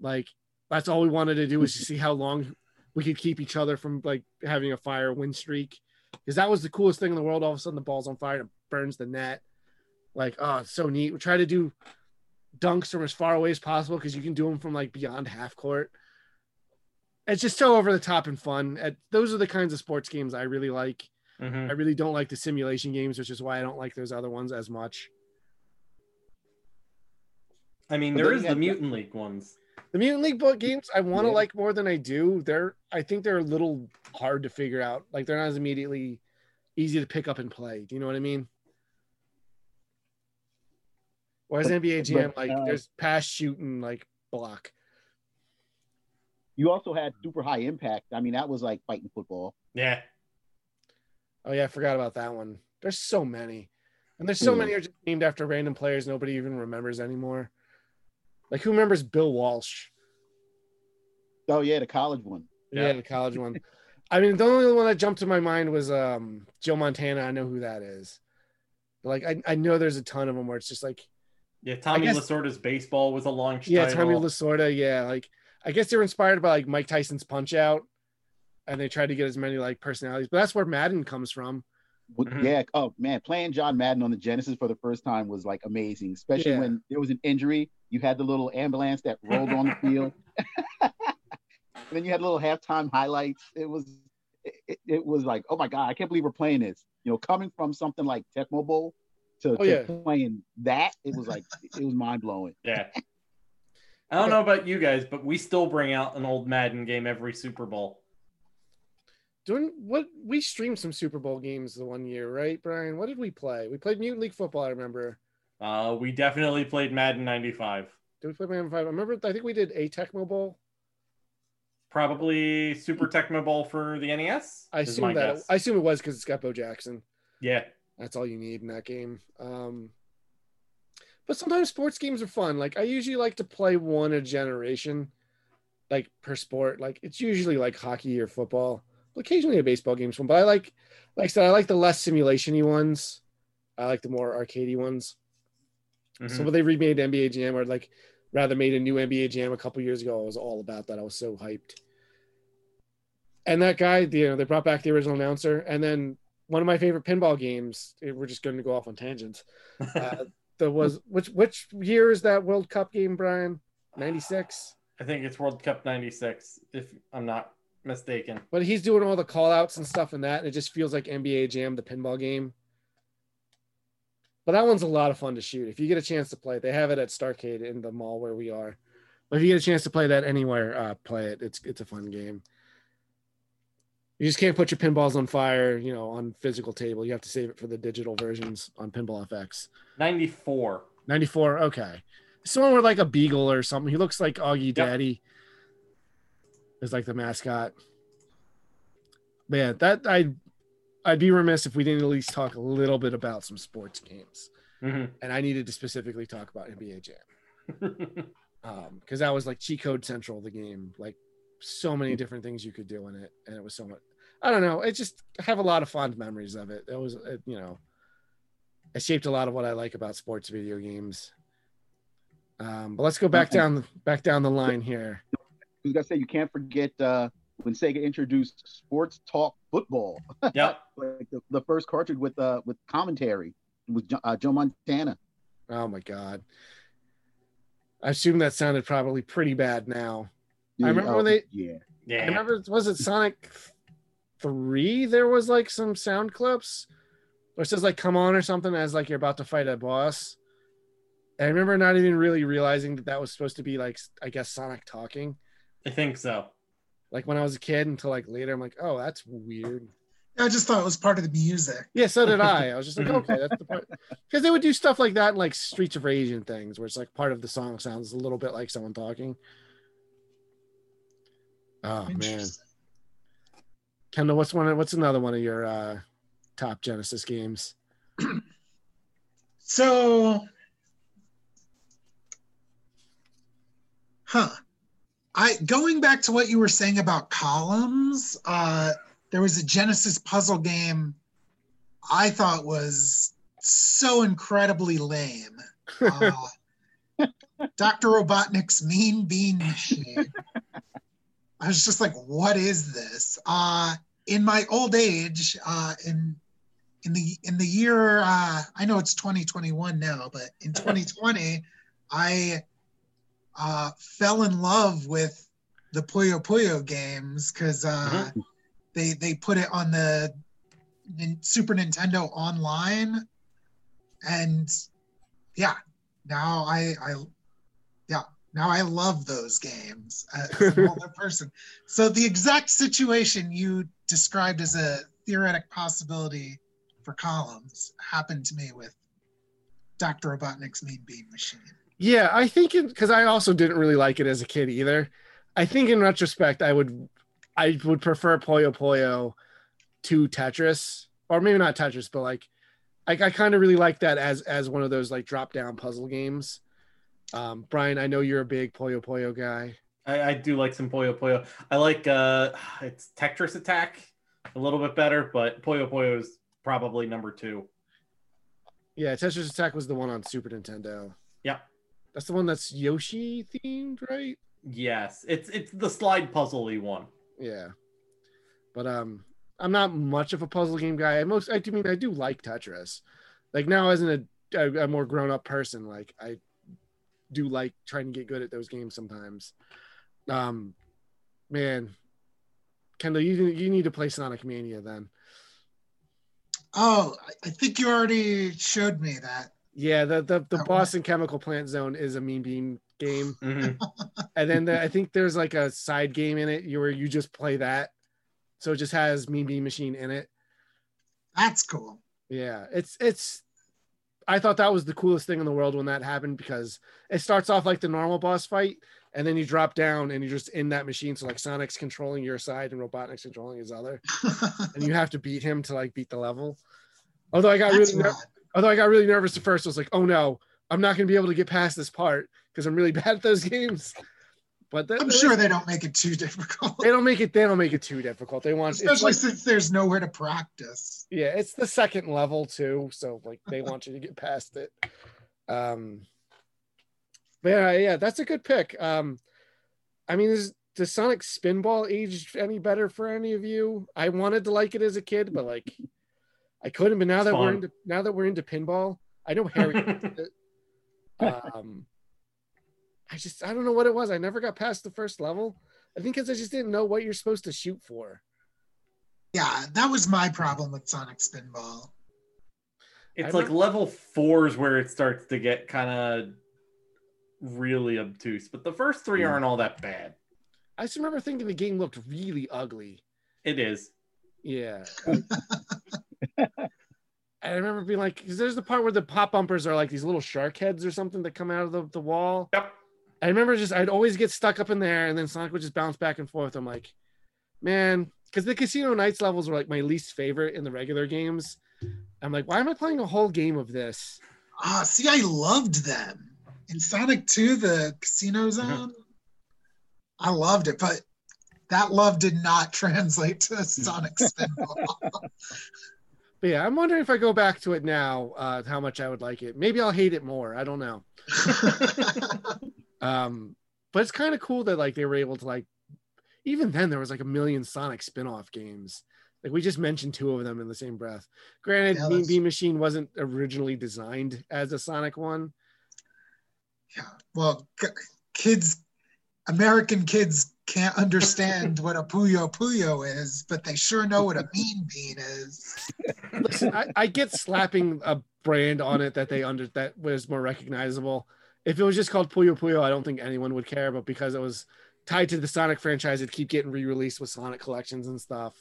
like, that's all we wanted to do was to see how long we could keep each other from, like, having a fire win streak. Because that was the coolest thing in the world. All of a sudden, the ball's on fire and it burns the net. Like, oh, it's so neat. We try to do dunks from as far away as possible because you can do them from, like, beyond half court. It's just so over the top and fun. Those are the kinds of sports games I really like. Mm-hmm. I really don't like the simulation games, which is why I don't like those other ones as much. I mean, there is the Mutant League ones. The Mutant League book games I want to like more than I do. I think they're a little hard to figure out. Like, they're not as immediately easy to pick up and play. Do you know what I mean? Whereas NBA Jam, like, there's pass, shooting, like, block. You also had Super High Impact. I mean, that was like fighting football. Yeah. Oh, yeah, I forgot about that one. There's so many. And there's so many are just named after random players nobody even remembers anymore. Like, who remembers Bill Walsh? Oh, yeah, the college one. Yeah, the college one. I mean, the only one that jumped to my mind was Joe Montana. I know who that is. Like, I know there's a ton of them where it's just like... Yeah, Tommy Lasorda's baseball was a launch title. Tommy Lasorda, like... I guess they were inspired by like Mike Tyson's Punch Out, and they tried to get as many like personalities. But that's where Madden comes from. Yeah. Oh man, playing John Madden on the Genesis for the first time was like amazing, especially when there was an injury. You had the little ambulance that rolled on the field, and then you had little halftime highlights. It was like, oh my god, I can't believe we're playing this. You know, coming from something like Tecmo Bowl to playing that, it was like it was mind blowing. Yeah. I don't know about you guys, but we still bring out an old Madden game every Super Bowl. We streamed some Super Bowl games the one year, right, Brian? What did we play? We played Mutant League Football, I remember. We definitely played Madden 95. Did we play Madden 95? I remember, I think we did a Tecmo Bowl. Probably Super Tecmo Bowl for the NES? I assume it was because it's got Bo Jackson. Yeah. That's all you need in that game. But sometimes sports games are fun. Like, I usually like to play one a generation, like, per sport. Like, it's usually, like, hockey or football. Occasionally a baseball game's fun. But I like I said, I like the less simulation-y ones. I like the more arcade-y ones. Mm-hmm. So when they remade NBA Jam, or, like, rather made a new NBA Jam a couple years ago, I was all about that. I was so hyped. And that guy, you know, they brought back the original announcer. And then one of my favorite pinball games, we're just going to go off on tangents, there was which year is that World Cup game, Brian? 96? I think it's World Cup 96, if I'm not mistaken. But he's doing all the call-outs and stuff in that, and it just feels like NBA Jam, the pinball game. But that one's a lot of fun to shoot. If you get a chance to play it, they have it at Starcade in the mall where we are. But if you get a chance to play that anywhere, play it. It's a fun game. You just can't put your pinballs on fire, you know, on physical table. You have to save it for the digital versions on Pinball FX. 94. 94, okay. Someone with like a beagle or something. He looks like Augie Daddy. Is like the mascot. But yeah, that I'd be remiss if we didn't at least talk a little bit about some sports games. Mm-hmm. And I needed to specifically talk about NBA Jam. Because that was like cheat code central, the game. Like, so many different things you could do in it, and it was so much. I don't know. I have a lot of fond memories of it. It shaped a lot of what I like about sports video games. But let's go back down the line here. I was gonna say, you can't forget when Sega introduced Sports Talk Football. Yep. Like the first cartridge with commentary with Joe Montana. Oh my God. I assume that sounded probably pretty bad now. I remember when they... Yeah. I remember, was it Sonic 3? There was, like, some sound clips where it says, like, come on or something as, like, you're about to fight a boss. And I remember not even really realizing that was supposed to be, like, I guess Sonic talking. I think so. Like, when I was a kid until, like, later, I'm like, oh, that's weird. I just thought it was part of the music. Yeah, so did I. I was just like, okay, that's the part. Because they would do stuff like that in, like, Streets of Rage and things where it's, like, part of the song sounds a little bit like someone talking. Oh man, Kendall, what's another one of your top Genesis games? So, going back to what you were saying about Columns, there was a Genesis puzzle game I thought was so incredibly lame. Dr. Robotnik's Mean Bean Machine. I was just like, what is this? In my old age, in the year, I know it's 2021 now, but in 2020, I fell in love with the Puyo Puyo games because they put it on the Super Nintendo online. And yeah, now I love those games as an older person. So the exact situation you described as a theoretic possibility for Columns happened to me with Dr. Robotnik's Mean Bean Machine. Yeah, I think because I also didn't really like it as a kid either. I think in retrospect, I would prefer Puyo Puyo to Tetris, or maybe not Tetris, but like I kind of really like that as one of those like drop down puzzle games. Brian, I know you're a big Puyo Puyo guy. I do like some Puyo Puyo. I like it's Tetris Attack a little bit better, but Puyo Puyo is probably number two. Yeah, Tetris Attack was the one on Super Nintendo. Yeah, that's the one that's Yoshi themed, right? Yes, it's the slide puzzle-y one. Yeah, but I'm not much of a puzzle game guy. I do like Tetris. Like now, as a more grown-up person, like I do like trying to get good at those games sometimes. Man, Kendall, you need to play Sonic Mania then. Oh, I think you already showed me that. Yeah, the boss in Chemical Plant Zone is a Mean Bean game. Mm-hmm. And then I think there's like a side game in it where you just play that. So it just has Mean Bean Machine in it. That's cool. Yeah, it's. I thought that was the coolest thing in the world when that happened because it starts off like the normal boss fight and then you drop down and you're just in that machine. So like Sonic's controlling your side and Robotnik's controlling his other. And you have to beat him to like beat the level. Although I got really nervous at first. I was like, oh no, I'm not going to be able to get past this part because I'm really bad at those games. But I'm sure they don't make it too difficult. They don't make it too difficult. They want, especially like, since there's nowhere to practice. Yeah, it's the second level too, so like they want you to get past it. But yeah, that's a good pick. I mean, does Sonic Spinball age any better for any of you? I wanted to like it as a kid, but like I couldn't. But now that we're into pinball, I know Harry liked it. I don't know what it was. I never got past the first level. I think because I just didn't know what you're supposed to shoot for. Yeah, that was my problem with Sonic Spinball. It's like level 4 is where it starts to get kind of really obtuse, but the first 3 aren't all that bad. I just remember thinking the game looked really ugly. It is. Yeah. I remember being like, because there's the part where the pop bumpers are like these little shark heads or something that come out of the wall. Yep. I remember I'd always get stuck up in there and then Sonic would just bounce back and forth. I'm like, man, because the Casino Nights levels were like my least favorite in the regular games. I'm like, why am I playing a whole game of this? See, I loved them. In Sonic 2, the Casino Zone, I loved it, but that love did not translate to Sonic Spinball. But yeah, I'm wondering if I go back to it now, how much I would like it. Maybe I'll hate it more. I don't know. But it's kind of cool that like they were able to like, even then there was like a million Sonic spin-off games. Like we just mentioned 2 of them in the same breath. Granted, Mean Bean Machine wasn't originally designed as a Sonic one. Yeah, well, American kids can't understand what a Puyo Puyo is, but they sure know what a Mean Bean is. Listen, I get slapping a brand on it that was more recognizable. If it was just called Puyo Puyo, I don't think anyone would care, but because it was tied to the Sonic franchise, it'd keep getting re-released with Sonic collections and stuff.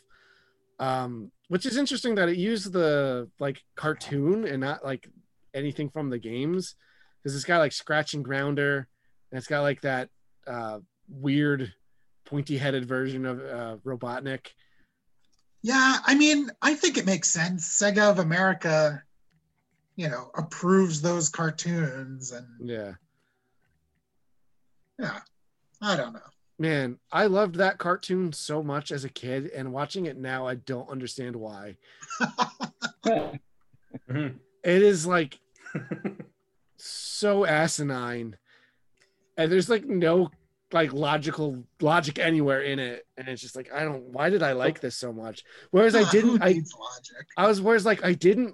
Which is interesting that it used the like cartoon and not like anything from the games, because it's got like Scratch and Grounder, and it's got like that weird pointy-headed version of Robotnik. Yeah, I mean, I think it makes sense. Sega of America, you know, approves those cartoons, and yeah, I don't know. Man, I loved that cartoon so much as a kid, and watching it now, I don't understand why. It is like so asinine, and there's like no like logic anywhere in it, and it's just like, I don't, why did I like this so much? Whereas I didn't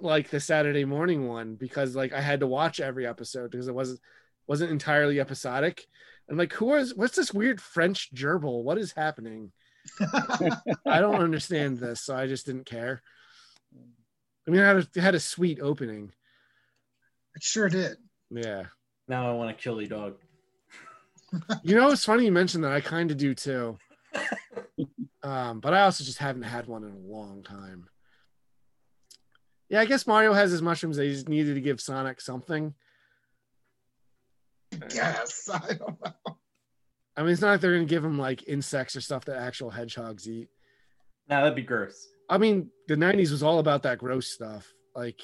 like the Saturday morning one because like I had to watch every episode because it wasn't entirely episodic. I'm like, what's this weird French gerbil? What is happening? I don't understand this, so I just didn't care. I mean, it had a sweet opening. It sure did. Yeah. Now I want to kill the dog. You know, it's funny you mentioned that. I kind of do too. But I also just haven't had one in a long time. Yeah, I guess Mario has his mushrooms. They just needed to give Sonic something. Yes, I don't know. I mean, it's not like they're going to give him like insects or stuff that actual hedgehogs eat. No, that'd be gross. I mean, the 90s was all about that gross stuff. Like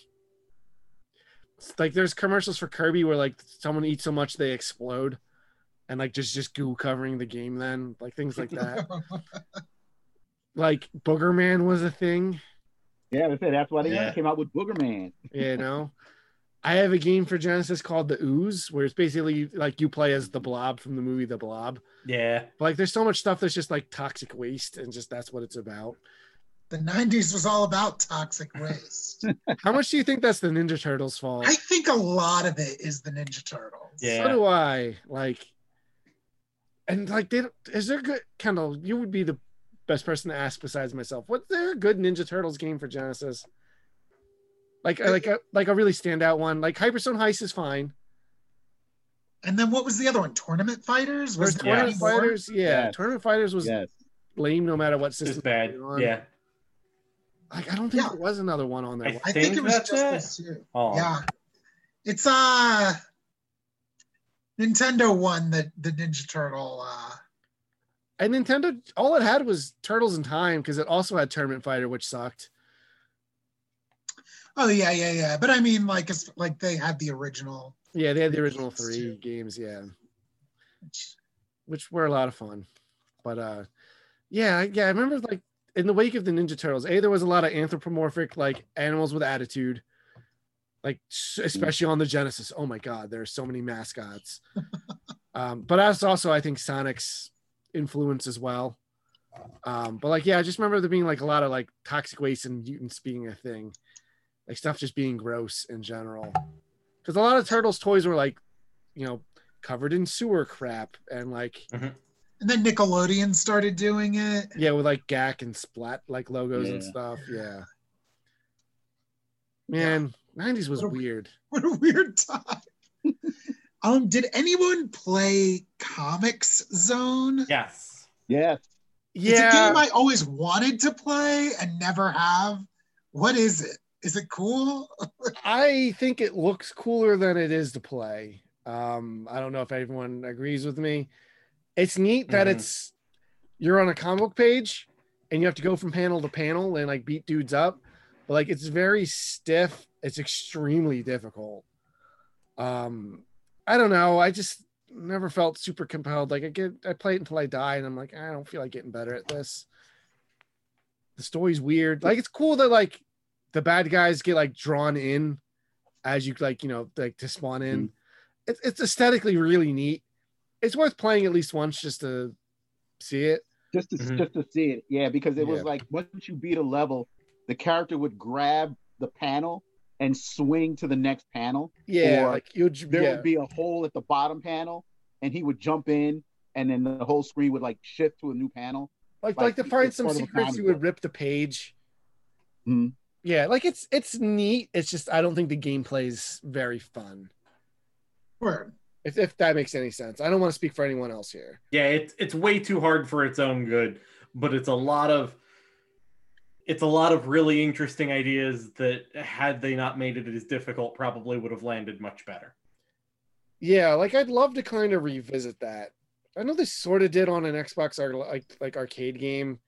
there's commercials for Kirby where like someone eats so much they explode, and like just goo covering the game then. Like things like that. Like Booger Man was a thing. Yeah, that's why they came out with Booger Man. You know? I have a game for Genesis called The Ooze, where it's basically like you play as the Blob from the movie The Blob. Yeah. But like there's so much stuff that's just like toxic waste, and just that's what it's about. The 90s was all about toxic waste. How much do you think that's the Ninja Turtles' fault? I think a lot of it is the Ninja Turtles. Yeah. So do I. Like, and like, is there good, Kendall, you would be the best person to ask besides myself. Was there a good Ninja Turtles game for Genesis? Like a really standout one. Like Hyperstone Heist is fine. And then what was the other one? Tournament Fighters? Was Tournament Fighters? Yeah. Yes. Tournament Fighters was lame no matter what system. It was bad. Yeah. Like I don't think there was another one on there. I think it was just this year. Oh. Yeah. It's Nintendo won the Ninja Turtle and Nintendo, all it had was Turtles in Time because it also had Tournament Fighter, which sucked. Oh yeah. But I mean, like, it's like they had the original. Yeah, they had the original three games. Yeah, which were a lot of fun. But yeah. I remember like in the wake of the Ninja Turtles, there was a lot of anthropomorphic like animals with attitude, like especially on the Genesis. Oh my God, there are so many mascots. But that's also I think Sonic's influence as well. But like yeah, I just remember there being like a lot of like toxic waste and mutants being a thing. Like stuff just being gross in general, because a lot of Turtles toys were like, you know, covered in sewer crap and like. Mm-hmm. And then Nickelodeon started doing it. Yeah, with like Gak and Splat like logos and stuff. Yeah. Man, 90s was weird. What a weird time. Did anyone play Comics Zone? Yes. Yeah. Yeah. It's a game I always wanted to play and never have. What is it? Is it cool? I think it looks cooler than it is to play. I don't know if everyone agrees with me. It's neat that you're on a comic book page and you have to go from panel to panel and like beat dudes up. But like it's very stiff. It's extremely difficult. I don't know. I just never felt super compelled. Like I play it until I die and I'm like, I don't feel like getting better at this. The story's weird. Like it's cool that like the bad guys get like drawn in as you like, you know, like to spawn in. It's aesthetically really neat. It's worth playing at least once just to see it. Just to see it. Yeah, because it was like once you beat a level, the character would grab the panel and swing to the next panel. Yeah, or like there would be a hole at the bottom panel and he would jump in and then the whole screen would like shift to a new panel. Like to find some secrets, you would rip the page. Mm-hmm. Yeah, like it's neat. It's just I don't think the gameplay's very fun. Sure. If that makes any sense. I don't want to speak for anyone else here. Yeah, it's way too hard for its own good, but it's a lot of really interesting ideas that had they not made it as difficult, probably would have landed much better. Yeah, like I'd love to kind of revisit that. I know they sort of did on an Xbox like arcade game.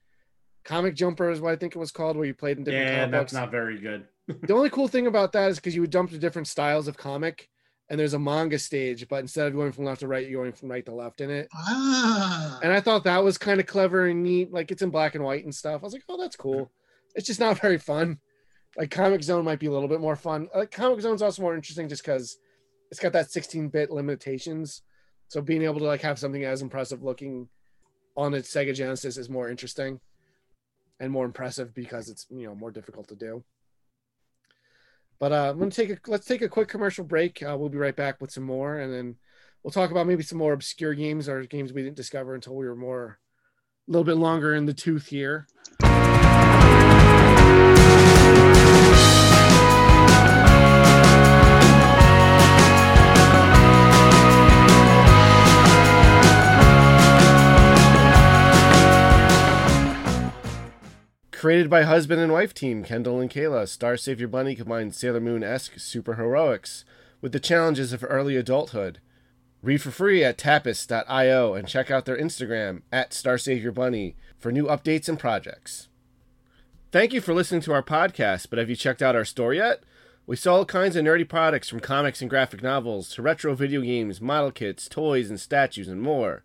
Comic Jumper is what I think it was called, where you played in different comic books. Not very good. The only cool thing about that is because you would jump to different styles of comic, and there's a manga stage, but instead of going from left to right, you're going from right to left in it. Ah. And I thought that was kind of clever and neat. Like, it's in black and white and stuff. I was like, oh, that's cool. It's just not very fun. Like, Comic Zone might be a little bit more fun. Like, Comic Zone's also more interesting just because it's got that 16-bit limitations. So being able to, like, have something as impressive looking on a Sega Genesis is more interesting and more impressive because it's, you know, more difficult to do. But I'm gonna let's take a quick commercial break. We'll be right back with some more, and then we'll talk about maybe some more obscure games or games we didn't discover until we were more a little bit longer in the tooth here. Created by husband and wife team Kendall and Kayla, Star Savior Bunny combines Sailor Moon-esque superheroics with the challenges of early adulthood. Read for free at Tapas.io and check out their Instagram at Star Savior Bunny for new updates and projects. Thank you for listening to our podcast, but have you checked out our store yet? We sell all kinds of nerdy products from comics and graphic novels to retro video games, model kits, toys, and statues, and more.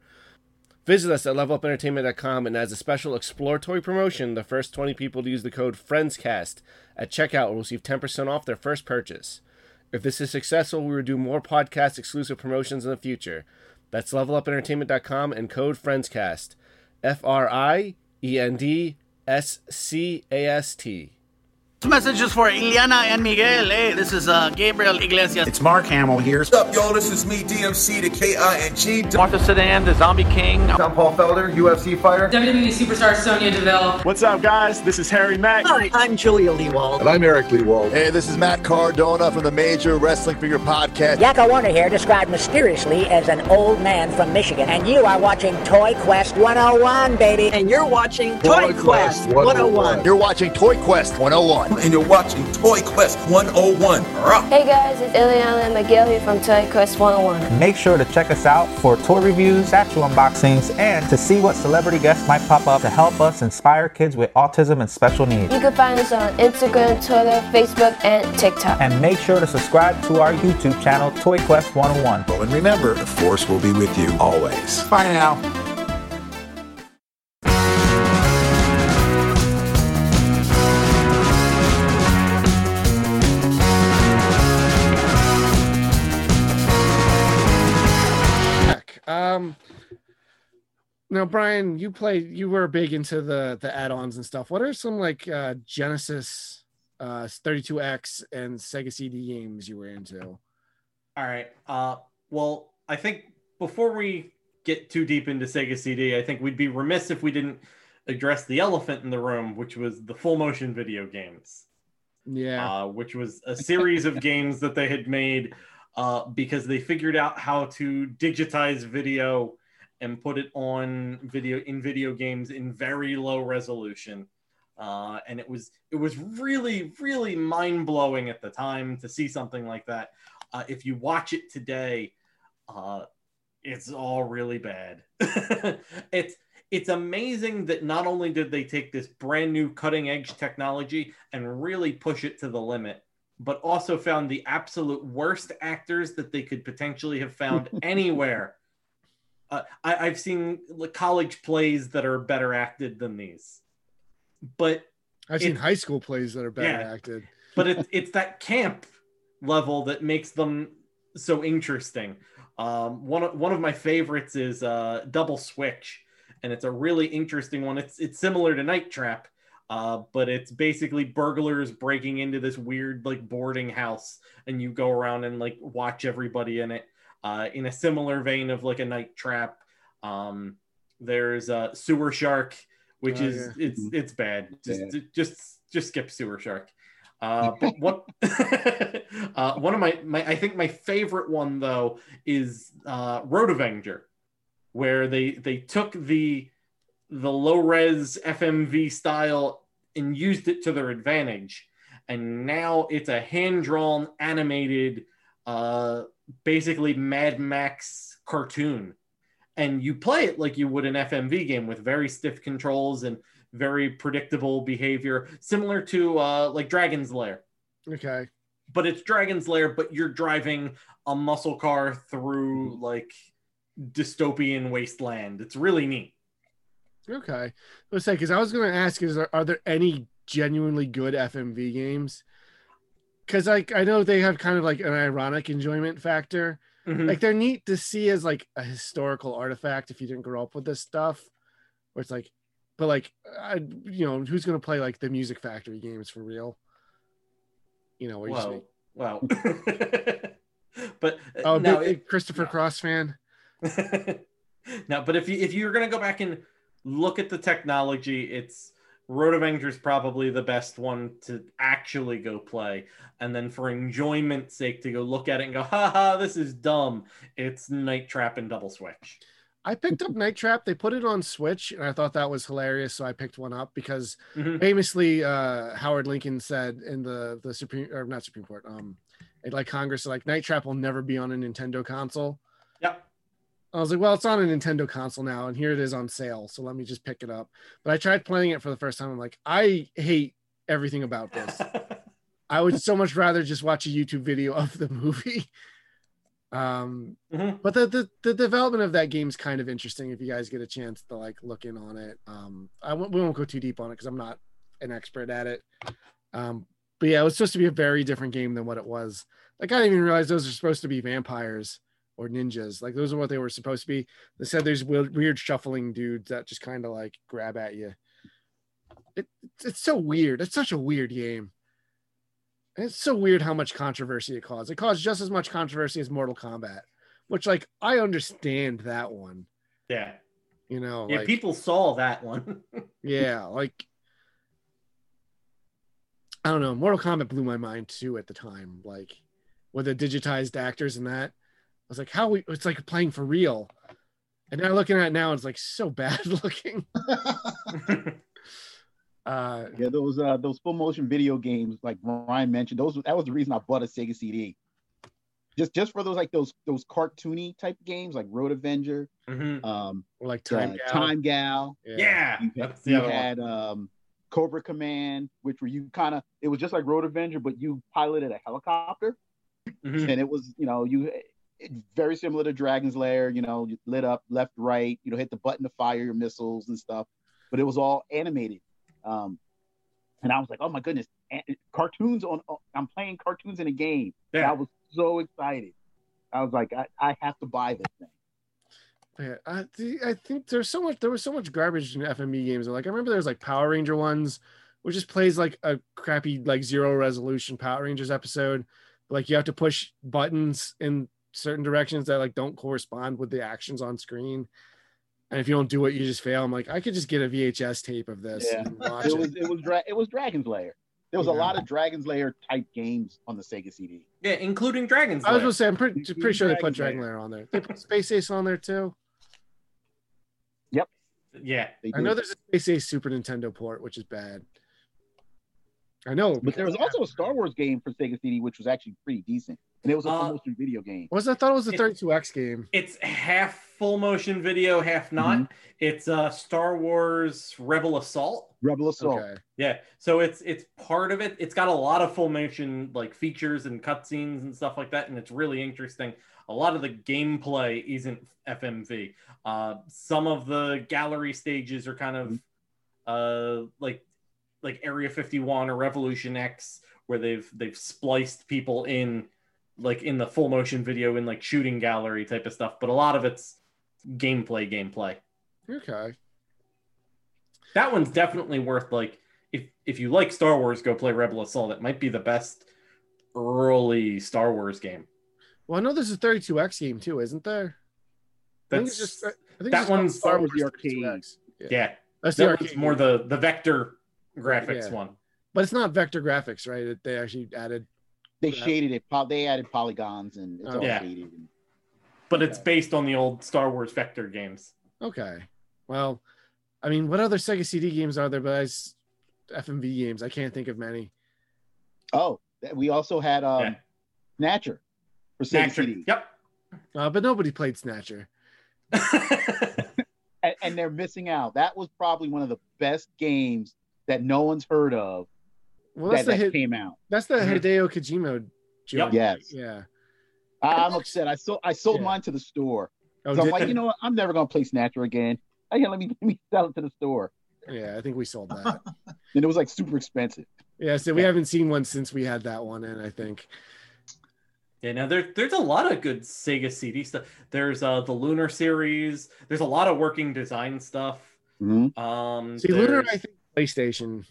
Visit us at levelupentertainment.com, and as a special exploratory promotion, the first 20 people to use the code FRIENDSCAST at checkout will receive 10% off their first purchase. If this is successful, we will do more podcast exclusive promotions in the future. That's levelupentertainment.com and code FRIENDSCAST. FRIENDSCAST. This message is for Iliana and Miguel. Hey, this is Gabriel Iglesias. It's Mark Hamill here. What's up, y'all? This is me, DMC, the KING. Martha Sedan, the Zombie King. I'm Paul Felder, UFC fighter. WWE superstar Sonya Deville. What's up, guys? This is Harry Mack. Hi, I'm Julia Lewald. And I'm Eric Lewald. Hey, this is Matt Cardona from the Major Wrestling Figure Podcast. Yakko Warner here, described mysteriously as an old man from Michigan. And you are watching Toy Quest 101, baby. And you're watching Toy Quest 101. You're watching Toy Quest 101. And you're watching Toy Quest 101. Hey guys, it's Ileana and Miguel here from Toy Quest 101. Make sure to check us out for toy reviews, actual unboxings, and to see what celebrity guests might pop up to help us inspire kids with autism and special needs. You can find us on Instagram, Twitter, Facebook, and TikTok. And make sure to subscribe to our YouTube channel, Toy Quest 101. Oh, and remember, the Force will be with you always. Bye now. Now, Brian, you were big into the add-ons and stuff. What are some like Genesis 32X and Sega CD games you were into? All right. Well, I think before we get too deep into Sega CD, I think we'd be remiss if we didn't address the elephant in the room, which was the full motion video games. Yeah. Which was a series of games that they had made because they figured out how to digitize video and put it on video games in very low resolution, and it was really mind blowing at the time to see something like that. If you watch it today, it's all really bad. It's amazing that not only did they take this brand new cutting edge technology and really push it to the limit, but also found the absolute worst actors that they could potentially have found anywhere. I've seen college plays that are better acted than these, but I've seen high school plays that are better acted. But it's that camp level that makes them so interesting. One of my favorites is Double Switch, and it's a really interesting one. It's similar to Night Trap, but it's basically burglars breaking into this weird like boarding house, and you go around and like watch everybody in it. In a similar vein of like a Night Trap, there's Sewer Shark, which it's bad. Just skip Sewer Shark. But what one of my I think my favorite one though is Road Avenger, where they took the low res FMV style and used it to their advantage, and now it's a hand drawn animated. Basically Mad Max cartoon, and you play it like you would an FMV game with very stiff controls and very predictable behavior, similar to like Dragon's Lair. Okay. But it's Dragon's Lair, but you're driving a muscle car through like dystopian wasteland. It's really neat. Okay. Let's say, because I was going to ask, are there any genuinely good FMV games? Because like I know they have kind of like an ironic enjoyment factor. Mm-hmm. Like they're neat to see as like a historical artifact if you didn't grow up with this stuff. Where it's like, but like, you know, who's going to play like the Music Factory games for real? You know, wow. Wow. But oh, now, big Christopher Cross fan. No, but if you're going to go back and look at the technology, it's Road Avenger's probably the best one to actually go play. And then for enjoyment's sake, to go look at it and go, haha, this is dumb. It's Night Trap and Double Switch. I picked up Night Trap. They put it on Switch, and I thought that was hilarious, so I picked one up because famously Howard Lincoln said in the Supreme, or not Supreme Court, like Congress, like Night Trap will never be on a Nintendo console. Yep. I was like, well, it's on a Nintendo console now, and here it is on sale, so let me just pick it up. But I tried playing it for the first time. I'm like, I hate everything about this. I would so much rather just watch a YouTube video of the movie. But the development of that game is kind of interesting if you guys get a chance to like look in on it. We won't go too deep on it because I'm not an expert at it. But yeah, it was supposed to be a very different game than what it was. Like I didn't even realize those are supposed to be vampires or ninjas. Like those are what they were supposed to be. They said there's weird shuffling dudes that just kind of like grab at you. It's so weird. It's such a weird game. It's so weird how much controversy it caused. It caused just as much controversy as Mortal Kombat, which, like, I understand that one. Yeah. You know? Yeah, like, people saw that one. Yeah, like, I don't know. Mortal Kombat blew my mind, too, at the time. Like, with the digitized actors and that. I was like, it's like playing for real. And now looking at it now, it's, like, so bad looking. Yeah, those full motion video games, like Ryan mentioned, that was the reason I bought a Sega CD. Just for those cartoony type games, like Road Avenger, or like Time Gal. Yeah, you had Cobra Command, which were it was just like Road Avenger, but you piloted a helicopter, and it was very similar to Dragon's Lair. You know, you lit up left, right. You know, hit the button to fire your missiles and stuff, but it was all animated. And I was like, oh my goodness, I'm playing cartoons in a game. Yeah. I was so excited. I was like, I have to buy this thing. Yeah, I think there was so much garbage in FMV games. Like I remember there was like Power Ranger ones, which just plays like a crappy like zero resolution Power Rangers episode. Like you have to push buttons in certain directions that like don't correspond with the actions on screen. And if you don't do it, you just fail. I'm like, I could just get a VHS tape of this. Yeah. And watch it was Dragon's Lair. There was a lot of Dragon's Lair type games on the Sega CD. Yeah, including Dragon's Lair. I was going to say, I'm pretty sure they put Dragon Lair on there. They put Space Ace on there too. Yep. Yeah. I know there's a Space Ace Super Nintendo port, which is bad. I know. But there was also a Star Wars game for Sega CD, which was actually pretty decent. And it was a full motion video game. I thought it was a 32X game. It's half full motion video, half not. It's Star Wars Rebel Assault. Okay. Yeah. So it's part of it. It's got a lot of full motion like features and cutscenes and stuff like that. And it's really interesting. A lot of the gameplay isn't FMV. Some of the gallery stages are kind of like Area 51 or Revolution X, where they've spliced people in like in the full motion video in like shooting gallery type of stuff, but a lot of it's gameplay. Okay. That one's definitely worth like if you like Star Wars, go play Rebel Assault. That might be the best early Star Wars game. Well, I know there's a 32X game too, isn't there? I think that one's Star Wars arcade. Yeah. That's the arcade. It's more the vector graphics one. But it's not vector graphics, right? They actually added shaded it. They added polygons and it's all shaded. But it's based on the old Star Wars vector games. Okay. Well, I mean, what other Sega CD games are there? But FMV games, I can't think of many. Oh, we also had Snatcher for Sega CD. Yep. But nobody played Snatcher. at and they're missing out. That was probably one of the best games that no one's heard of that came out. That's the Hideo Kojima joke. Yep. Yes. Yeah. I'm upset. I sold mine to the store. Oh, so I'm like, you know what? I'm never going to play Snatcher again. Hey, let me sell it to the store. Yeah, I think we sold that. And it was like super expensive. Yeah, so we haven't seen one since we had that one in, I think. Yeah, now there's a lot of good Sega CD stuff. There's the Lunar series. There's a lot of working design stuff. Mm-hmm. Lunar, I think, PlayStation.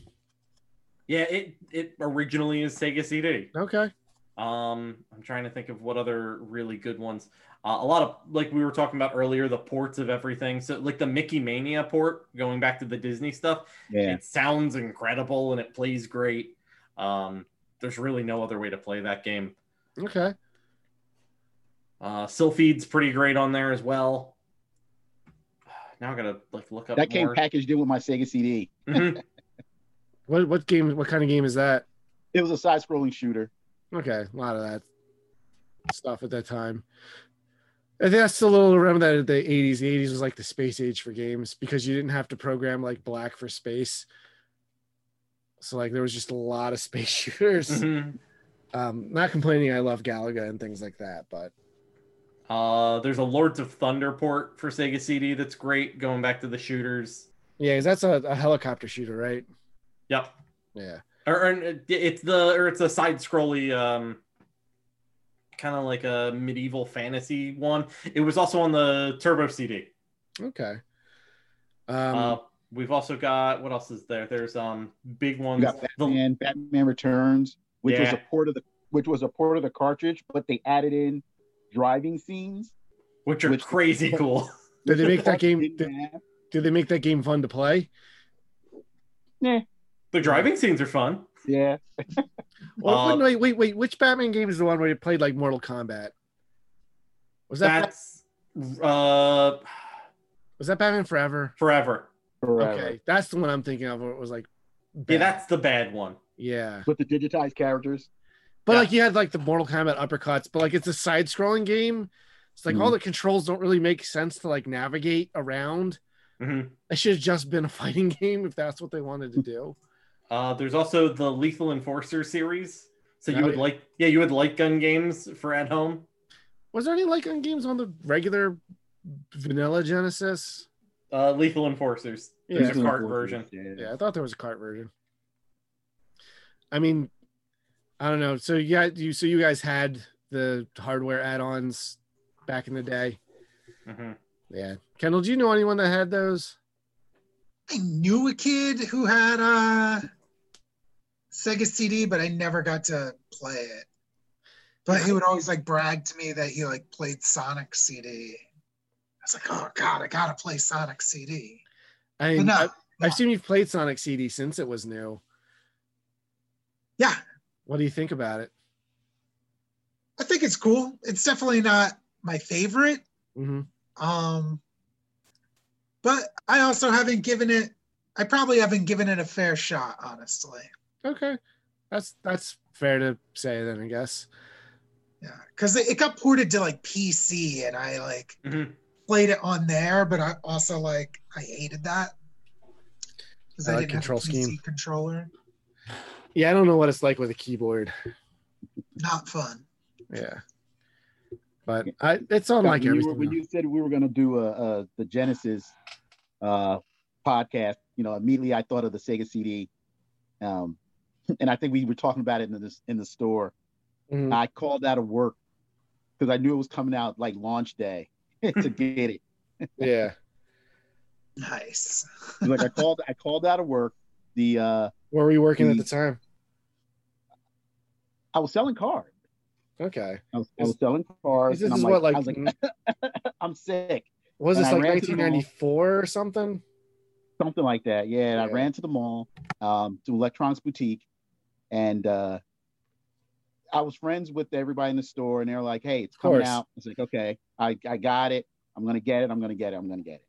Yeah, it originally is Sega CD. Okay. I'm trying to think of what other really good ones. A lot of, like we were talking about earlier, the ports of everything. So like the Mickey Mania port, going back to the Disney stuff, it sounds incredible and it plays great. There's really no other way to play that game. Okay. Sylphied's pretty great on there as well. Now I gotta look up. That came packaged in with my Sega CD. Mm-hmm. What game? What kind of game is that? It was a side-scrolling shooter. Okay, a lot of that stuff at that time. I think that's still a little around that the 80s. The 80s was like the space age for games because you didn't have to program like black for space. So there was just a lot of space shooters. Mm-hmm. Not complaining, I love Galaga and things like that, but there's a Lords of Thunder port for Sega CD that's great, going back to the shooters. Yeah, because that's a helicopter shooter, right? Yep. Yeah. Or it's a side scrolly, kind of like a medieval fantasy one. It was also on the Turbo CD. Okay. We've also got, what else is there? There's big ones. Batman Returns. Which was a port of the cartridge, but they added in driving scenes, which are crazy cool. Did they make that game? Did they make that game fun to play? Nah, the driving scenes are fun. Yeah. Well, wait. Which Batman game is the one where you played like Mortal Kombat? Was that Batman Forever? Forever. Okay, that's the one I'm thinking of. Where it was like, bad. Yeah, that's the bad one. Yeah, with the digitized characters, but you had the Mortal Kombat uppercuts, but it's a side-scrolling game. It's all the controls don't really make sense to navigate around. Mm-hmm. It should have just been a fighting game if that's what they wanted to do. There's also the Lethal Enforcer series, so you would light gun games for at home. Was there any light gun games on the regular vanilla Genesis? Lethal Enforcers. There's a kart version. Yeah, I thought there was a kart version. I mean, I don't know. So you guys had the hardware add-ons back in the day. Mm-hmm. Yeah, Kendall, do you know anyone that had those? I knew a kid who had a Sega CD, but I never got to play it. But he would always brag to me that he played Sonic CD. I was like, oh God, I gotta play Sonic CD. I've seen you've played Sonic CD since it was new. Yeah. What do you think about it? I think it's cool. It's definitely not my favorite. Mm-hmm. But I also haven't given it. I probably haven't given it a fair shot, honestly. Okay, that's fair to say then, I guess. Yeah, because it got ported to PC, and I played it on there, but I also I hated that because I didn't have a PC controller. Yeah, I don't know what it's like with a keyboard. Not fun. Yeah, but it's on everything. When you said we were going to do the Genesis podcast, immediately I thought of the Sega CD, and I think we were talking about it in the store. Mm-hmm. I called out of work because I knew it was coming out launch day to get it. Yeah. Nice. I called out of work. Where were you working at the time? I was selling cards. Okay. I was selling cards. This is what I'm sick. Was this 1994 or something? Something like that. Yeah. And I ran to the mall, to Electronics Boutique, and I was friends with everybody in the store, and they were like, "Hey, it's coming out." I was like, "Okay, I got it. I'm gonna get it. I'm gonna get it. I'm gonna get it."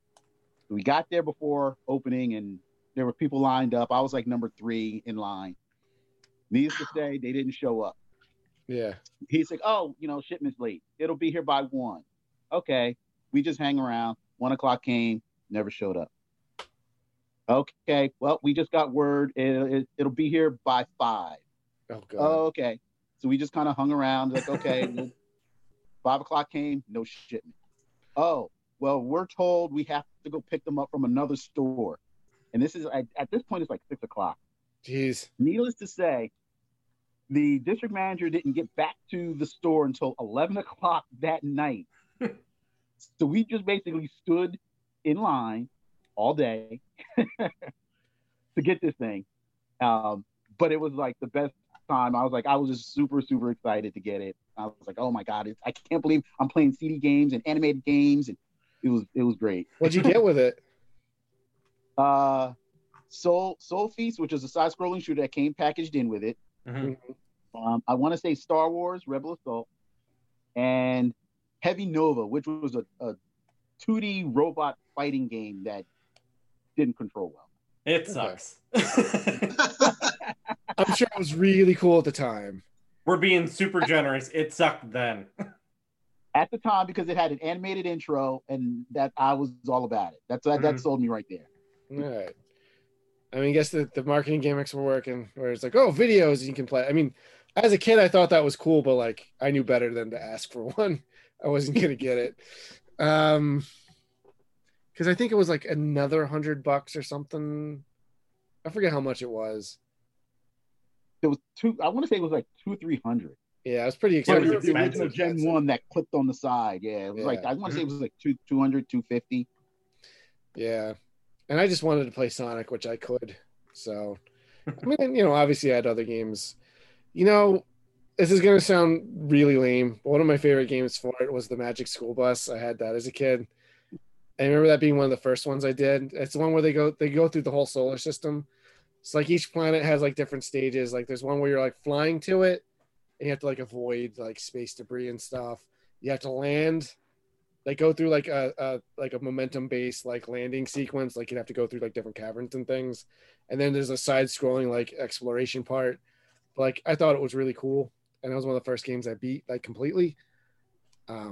So we got there before opening, and there were people lined up. I was number 3 in line. Needless to say, they didn't show up. Yeah. He's like, "Oh, shipment's late. It'll be here by 1. Okay. We just hang around. 1 o'clock came. never showed up. Okay, well, we just got word it'll be here by 5. Oh, God. Okay, so we just kind of hung around like, okay, 5 o'clock came, no shipment. Oh, well, we're told we have to go pick them up from another store, and this is at this point it's like 6 o'clock. Jeez. Needless to say, the district manager didn't get back to the store until 11 o'clock that night. So we just basically stood in line all day to get this thing. But it was like the best time. I was just super, super excited to get it. I was like, oh my God, I can't believe I'm playing CD games and animated games. And it was great. What'd you get with it? Soul Feast, which is a side-scrolling shooter that came packaged in with it. Mm-hmm. I want to say Star Wars, Rebel Assault, and Heavy Nova, which was a 2D robot fighting game that didn't control well. It sucks. Okay. I'm sure it was really cool at the time. We're being super generous. It sucked then. At the time, because it had an animated intro, and that I was all about it. That sold me right there. All right. I mean, I guess the marketing gimmicks were working, where it's like, oh, videos you can play. I mean, as a kid, I thought that was cool, but like, I knew better than to ask for one. I wasn't gonna get it, because I think it was like another $100 or something. I forget how much it was. It was two. I want to say it was like $200-$300. Yeah, it was pretty expensive. It was the original Gen 1 that clipped on the side. Yeah, it was like I want to say it was like $200-$250. Yeah. And I just wanted to play Sonic, which I could. So, I mean, you know, obviously I had other games. You know, this is going to sound really lame, but one of my favorite games for it was the Magic School Bus. I had that as a kid. I remember that being one of the first ones I did. It's the one where they go through the whole solar system. It's like each planet has like different stages. Like there's one where you're like flying to it and you have to like avoid like space debris and stuff. You have to land. They go through like a momentum-based like landing sequence. Like you'd have to go through like different caverns and things, and then there's a side-scrolling like exploration part. Like I thought it was really cool, and it was one of the first games I beat like completely. I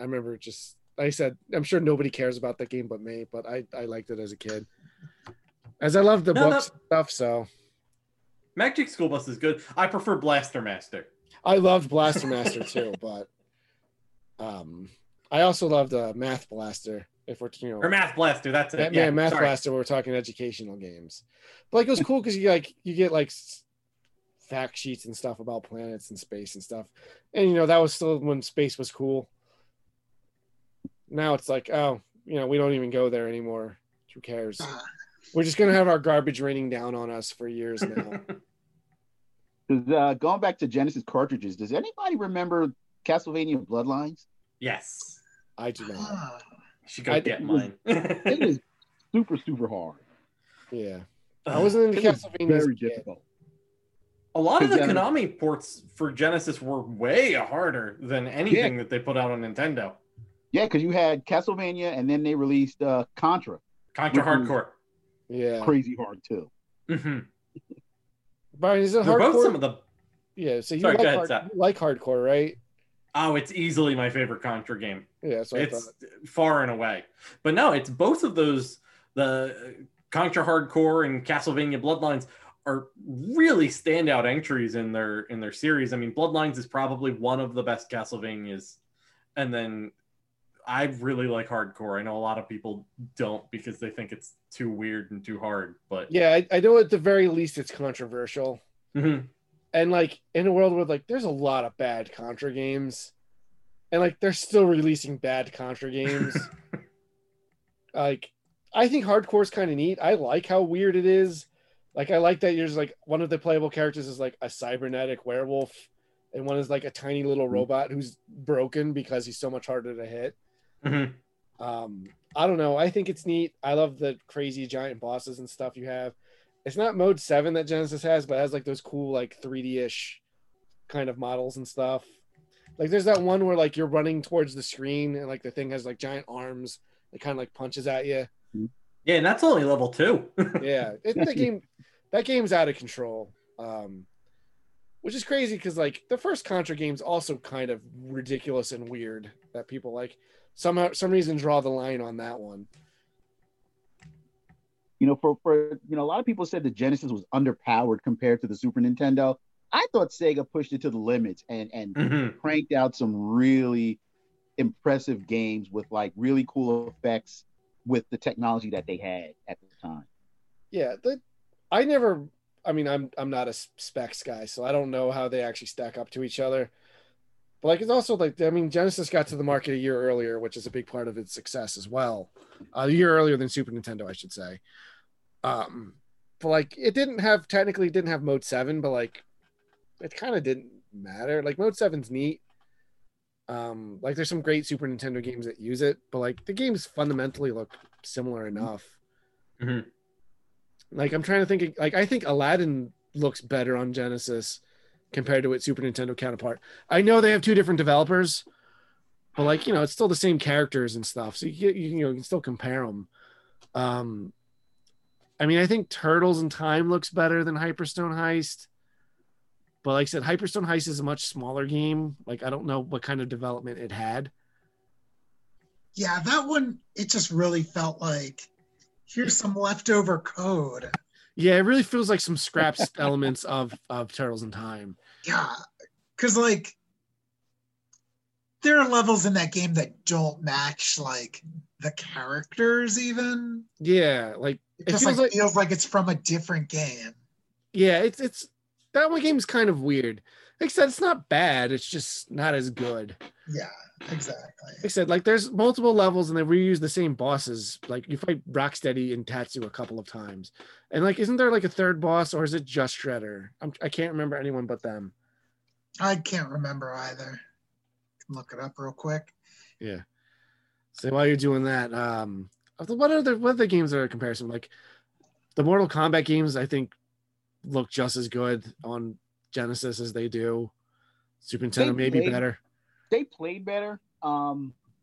remember just like I said, I'm sure nobody cares about that game but me, but I liked it as a kid, as I loved the books and stuff. So Magic School Bus is good. I prefer Blaster Master. I loved Blaster Master too, but I also loved Math Blaster, if we're or Math Blaster. That's it. Yeah, Math Blaster. We're talking educational games, but like it was cool because you get like fact sheets and stuff about planets and space and stuff, and you know that was still when space was cool. Now it's like, oh, you know, we don't even go there anymore. Who cares? We're just gonna have our garbage raining down on us for years now. Going back to Genesis cartridges, does anybody remember Castlevania Bloodlines? Yes. I do not. She got get mine. It is super, super hard. Yeah. I wasn't into Castlevania. Very difficult. A lot of the Konami ports for Genesis were way harder than anything that they put out on Nintendo. Yeah, because you had Castlevania, and then they released Contra. Contra Hardcore. Yeah. Crazy hard, too. Mm-hmm. Brian, is it hardcore? Both some of the... Yeah, so you like hardcore, right? Oh, it's easily my favorite Contra game. Yeah, so it's far and away. But no, it's both of those. The Contra Hardcore and Castlevania Bloodlines are really standout entries in their series. I mean, Bloodlines is probably one of the best Castlevanias. And then I really like Hardcore. I know a lot of people don't because they think it's too weird and too hard. But yeah, I know at the very least it's controversial. Mm-hmm. And like in a world where like there's a lot of bad Contra games, and like they're still releasing bad Contra games. Like I think hardcore's kind of neat. I like how weird it is. Like I like that you're just like one of the playable characters is like a cybernetic werewolf, and one is like a tiny little robot who's broken because he's so much harder to hit. Mm-hmm. I don't know. I think it's neat. I love the crazy giant bosses and stuff you have. It's not mode 7 that Genesis has, but it has like those cool like 3D-ish kind of models and stuff. Like there's that one where like you're running towards the screen and like the thing has like giant arms that kind of like punches at you. Yeah, and that's only level 2. Yeah, that game's out of control, which is crazy because like the first Contra game's also kind of ridiculous and weird that people like somehow some reason draw the line on that one. You know, for a lot of people said the Genesis was underpowered compared to the Super Nintendo. I thought Sega pushed it to the limits and cranked out some really impressive games with like really cool effects with the technology that they had at the time. Yeah, I'm not a specs guy, so I don't know how they actually stack up to each other. But like, it's also like, I mean, Genesis got to the market a year earlier, which is a big part of its success as well. A year earlier than Super Nintendo, I should say. But like, it didn't have Mode 7, but like, it kind of didn't matter. Like, Mode 7's neat. Like, there's some great Super Nintendo games that use it, but like, the games fundamentally look similar enough. Mm-hmm. Like, I'm trying to think. Like, I think Aladdin looks better on Genesis compared to its Super Nintendo counterpart. I know they have two different developers, but like, you know, it's still the same characters and stuff, so you can still compare them. I mean, I think Turtles in Time looks better than Hyperstone Heist. But like I said, Hyperstone Heist is a much smaller game. Like, I don't know what kind of development it had. Yeah, that one, it just really felt like, here's some leftover code. Yeah, it really feels like some scraps elements of Turtles in Time. Yeah, because like, there are levels in that game that don't match like the characters even. Yeah, like, it feels like it's from a different game. Yeah, it's that one game's kind of weird. Like I said, it's not bad. It's just not as good. Yeah, exactly. Like I said, like, there's multiple levels and they reuse the same bosses. Like, you fight Rocksteady and Tatsu a couple of times. And like, isn't there like a third boss, or is it just Shredder? I can't remember anyone but them. I can't remember either. Look it up real quick. Yeah. So while you're doing that, what other games are a comparison? Like, the Mortal Kombat games, I think, look just as good on Genesis as they do Super Nintendo. They played better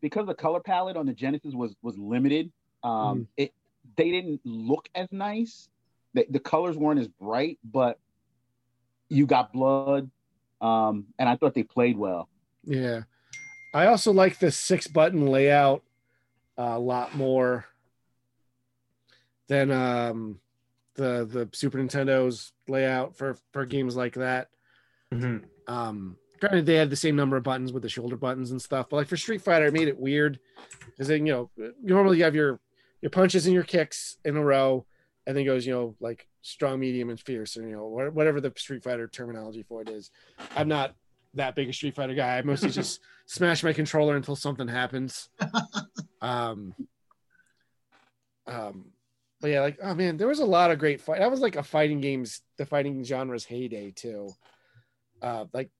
because the color palette on the Genesis was limited. They didn't look as nice. The colors weren't as bright, but you got blood, and I thought they played well. Yeah, I also like the 6-button layout a lot more than the Super Nintendo's layout for games like that. Mm-hmm. Granted, they had the same number of buttons with the shoulder buttons and stuff, but like, for Street Fighter, it made it weird, because then, you know, normally you have your punches and your kicks in a row, and then goes, you know, like, strong, medium, and fierce, or, you know, whatever the Street Fighter terminology for it is. I'm not that big a Street Fighter guy. I mostly just smash my controller until something happens. But yeah, like, oh man, there was a lot of great fight. That was like the fighting genre's heyday too. Like,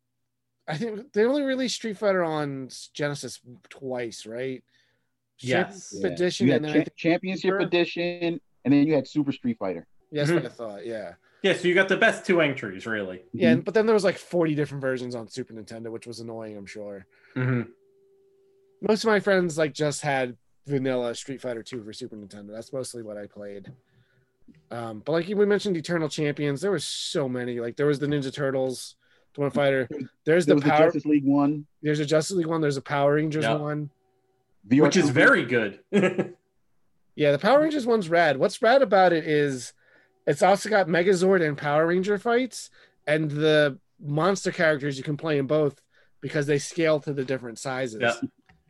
I think they only released Street Fighter on Genesis twice, right? Yes. Yeah. Edition, and then Championship Edition, and then you had Super Street Fighter. Yes, mm-hmm. What I thought. Yeah. Yeah, so you got the best two entries, really. Yeah, mm-hmm. But then there was like 40 different versions on Super Nintendo, which was annoying, I'm sure. Mm-hmm. Most of my friends like just had vanilla Street Fighter 2 for Super Nintendo. That's mostly what I played. But like we mentioned, Eternal Champions, there was so many. Like, there was the Ninja Turtles, the one fighter. There was the Justice League one. There's a Justice League one. There's a Power Rangers one, which is very good. Yeah, the Power Rangers one's rad. What's rad about it is it's also got Megazord and Power Ranger fights, and the monster characters you can play in both because they scale to the different sizes. Yeah.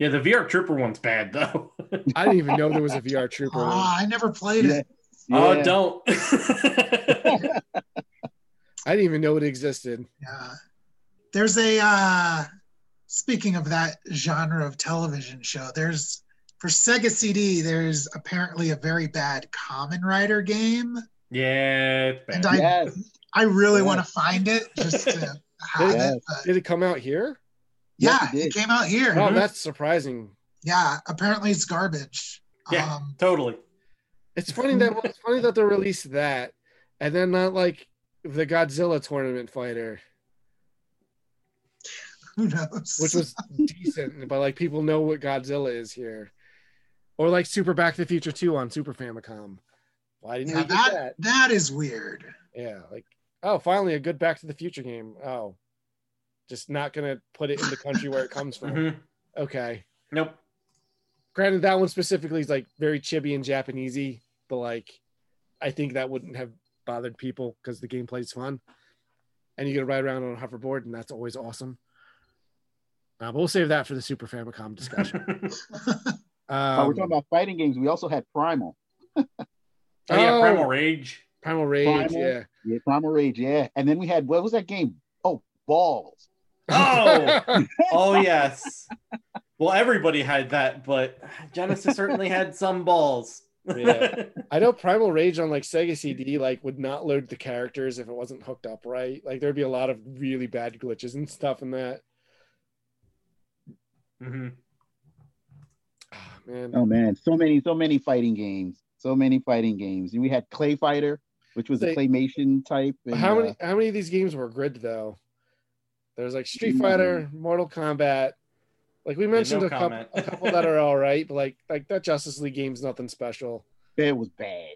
Yeah, the VR Trooper one's bad, though. I didn't even know there was a VR Trooper one. I never played it. Yeah. Oh, don't. I didn't even know it existed. Yeah. There's a, speaking of that genre of television show, for Sega CD, there's apparently a very bad Kamen Rider game. Yeah. It's bad. And I really want to find it just to have it. But... Did it come out here? Yeah, it came out here. Oh, that's surprising. Yeah, apparently it's garbage. Yeah, totally. It's funny that they released that, and then not like the Godzilla tournament fighter. Who knows? Which was decent, but like, people know what Godzilla is here. Or like Super Back to the Future 2 on Super Famicom. Why didn't we get that? That is weird. Yeah, like, oh, finally a good Back to the Future game. Oh. Just not going to put it in the country where it comes from. Mm-hmm. Okay. Nope. Granted, that one specifically is like very chibi and Japanesey, but like, I think that wouldn't have bothered people because the gameplay's fun. And you get to ride around on a hoverboard, and that's always awesome. But we'll save that for the Super Famicom discussion. We're talking about fighting games. We also had Primal. Primal Rage. And then we had, what was that game? Oh, Balls. Oh, oh yes. Well, everybody had that, but Genesis certainly had some balls. Yeah, I know Primal Rage on like Sega CD like would not load the characters if it wasn't hooked up right. Like there'd be a lot of really bad glitches and stuff in that. Mm-hmm. Oh man, so many fighting games, And we had Clay Fighter, which was a claymation type. And, how many of these games were grid though? There's like Street Fighter, Mortal Kombat. Like we mentioned a couple that are all right, but like that Justice League game's nothing special. It was bad.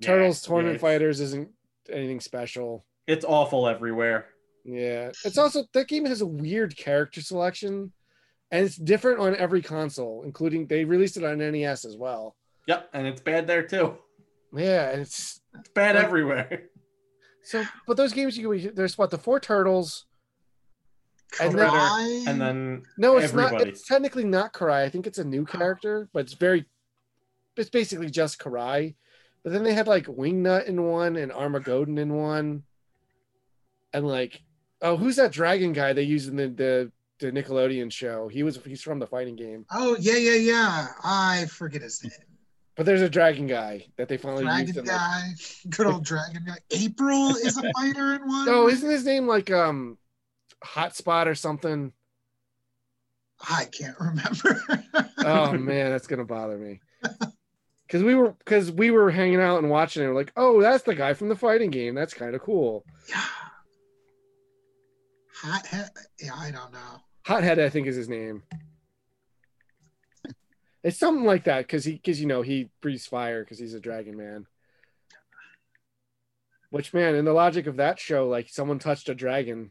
Turtles Tournament Fighters isn't anything special. It's awful everywhere. Yeah. It's also, that game has a weird character selection, and it's different on every console, including they released it on NES as well. Yep, and it's bad there too. Yeah, and it's bad everywhere. So, but those games, there's the four Turtles. And then it's technically not Karai. I think it's a new character, but it's basically just Karai. But then they had like Wingnut in one and Armageddon in one. And like, oh, who's that dragon guy they used in the Nickelodeon show? He's from the fighting game. Oh yeah. I forget his name. But there's a dragon guy that they finally used. Dragon guy, good old dragon guy. April is a fighter in one. Oh, isn't his name like Hotspot or something? I can't remember. Oh man, that's gonna bother me. Because we were hanging out and watching it. We're like, oh, that's the guy from the fighting game. That's kind of cool. Yeah. Hothead. Yeah, I don't know. Hothead, I think, is his name. It's something like that because he breathes fire because he's a dragon man. Which man, in the logic of that show, like someone touched a dragon.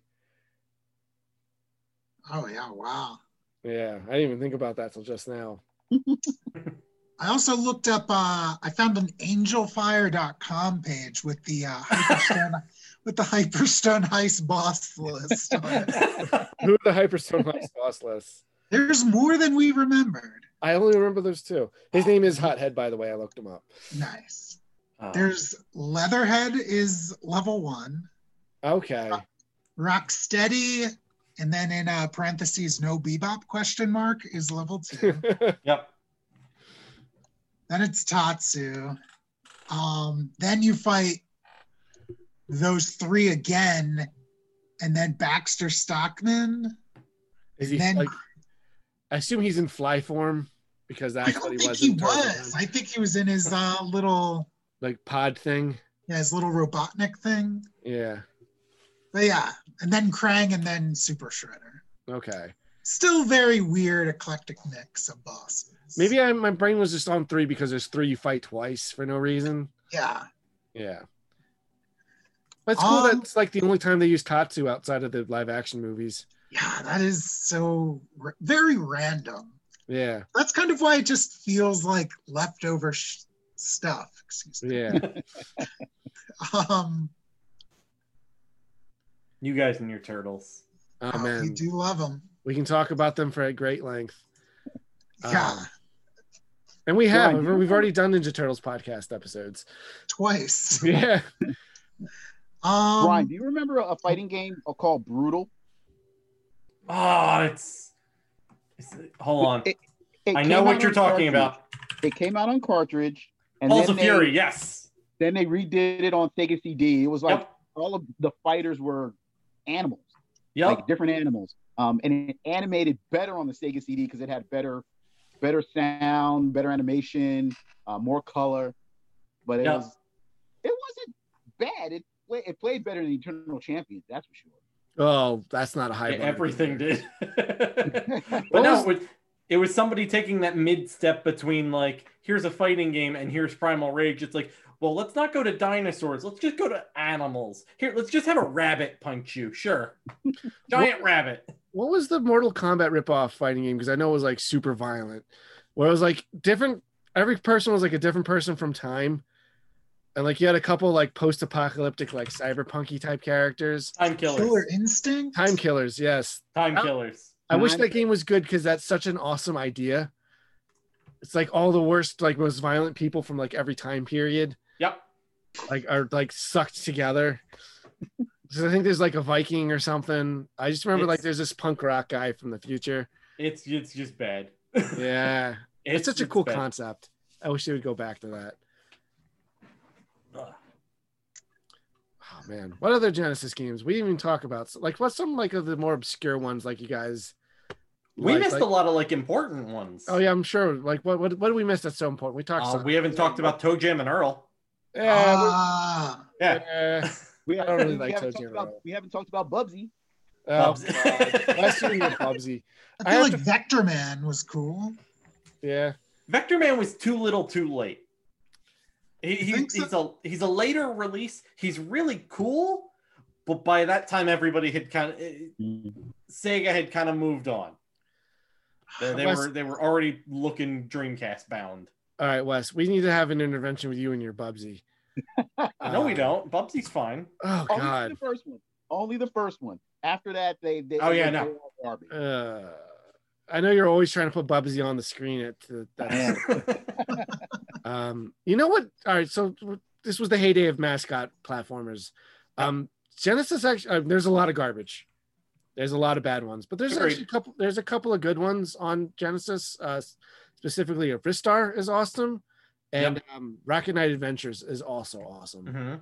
Oh yeah! Wow. Yeah, I didn't even think about that till just now. I also looked up. I found an AngelFire.com page with the Hyperstone Heist boss list. Who are the Hyperstone Heist boss list? There's more than we remembered. I only remember those two. His name is Hothead, by the way. I looked him up. Nice. There's Leatherhead is level 1. Okay. Rocksteady. And then in parentheses, no Bebop ? Is level 2. Yep. Then it's Tatsu. Then you fight those 3 again, and then Baxter Stockman. I assume he's in fly form because that's what he was. I think he was in his little like pod thing. Yeah, his little Robotnik thing. Yeah. But yeah, and then Krang and then Super Shredder. Okay. Still very weird, eclectic mix of bosses. Maybe my brain was just on 3 because there's 3 you fight twice for no reason. Yeah. Yeah. But it's cool that's like the only time they use Tatsu outside of the live action movies. Yeah, that is so very random. Yeah. That's kind of why it just feels like leftover stuff. Excuse me. Yeah. You guys and your turtles. Oh man, you do love them. We can talk about them for a great length. Yeah, and we have. We've already done Ninja Turtles podcast episodes twice. Yeah. Brian, do you remember a fighting game called Brutal? Oh, it's hold on. I know what you're talking about. It came out on cartridge. Balls of Fury, yes. Then they redid it on Sega CD. It was like all of the fighters were animals, like different animals, and it animated better on the Sega CD because it had better sound, better animation, more color. But it wasn't bad. It played better than Eternal Champions, that's for sure. Oh, that's not a high. Yeah, everything did. But no, it was somebody taking that mid step between like here's a fighting game and here's Primal Rage. It's like, well, let's not go to dinosaurs. Let's just go to animals. Here, let's just have a rabbit punch you. Sure. Giant rabbit. What was the Mortal Kombat ripoff fighting game? Because I know it was like super violent. Where it was like different, every person was like a different person from time. And like you had a couple like post-apocalyptic, like cyberpunky type characters. Time Killers. Killer Instinct? Time Killers, yes. Time Killers. I wish that game was good because that's such an awesome idea. It's like all the worst, like most violent people from like every time period. Yep. Like are like sucked together. So I think there's like a Viking or something. I just remember like there's this punk rock guy from the future. It's just bad. Yeah. It's such a cool concept. I wish they would go back to that. Oh man, what other Genesis games? We didn't even talk about like what's some like of the more obscure ones like you guys. We missed a lot of like important ones. Oh yeah, I'm sure. Like what did we miss that's so important? We talked. We haven't talked about Toe Jam and Earl. Yeah. I don't really like Toe Jam. We haven't talked about Bubsy. Bubsy. I feel like Vector Man was cool. Yeah. Vector Man was too little, too late. He's a later release. He's really cool, but by that time everybody had kind of Sega had kind of moved on. They were already looking Dreamcast bound. All right, Wes, we need to have an intervention with you and your Bubsy. No, we don't. Bubsy's fine. Oh God! Only the first one. Only the first one. After that, they oh yeah, no. I know you're always trying to put Bubsy on the screen at that. You know what? All right, so this was the heyday of mascot platformers. Genesis actually, there's a lot of garbage. There's a lot of bad ones, but there's actually a couple of good ones on Genesis. Specifically, Ristar is awesome, and Rocket Knight Adventures is also awesome.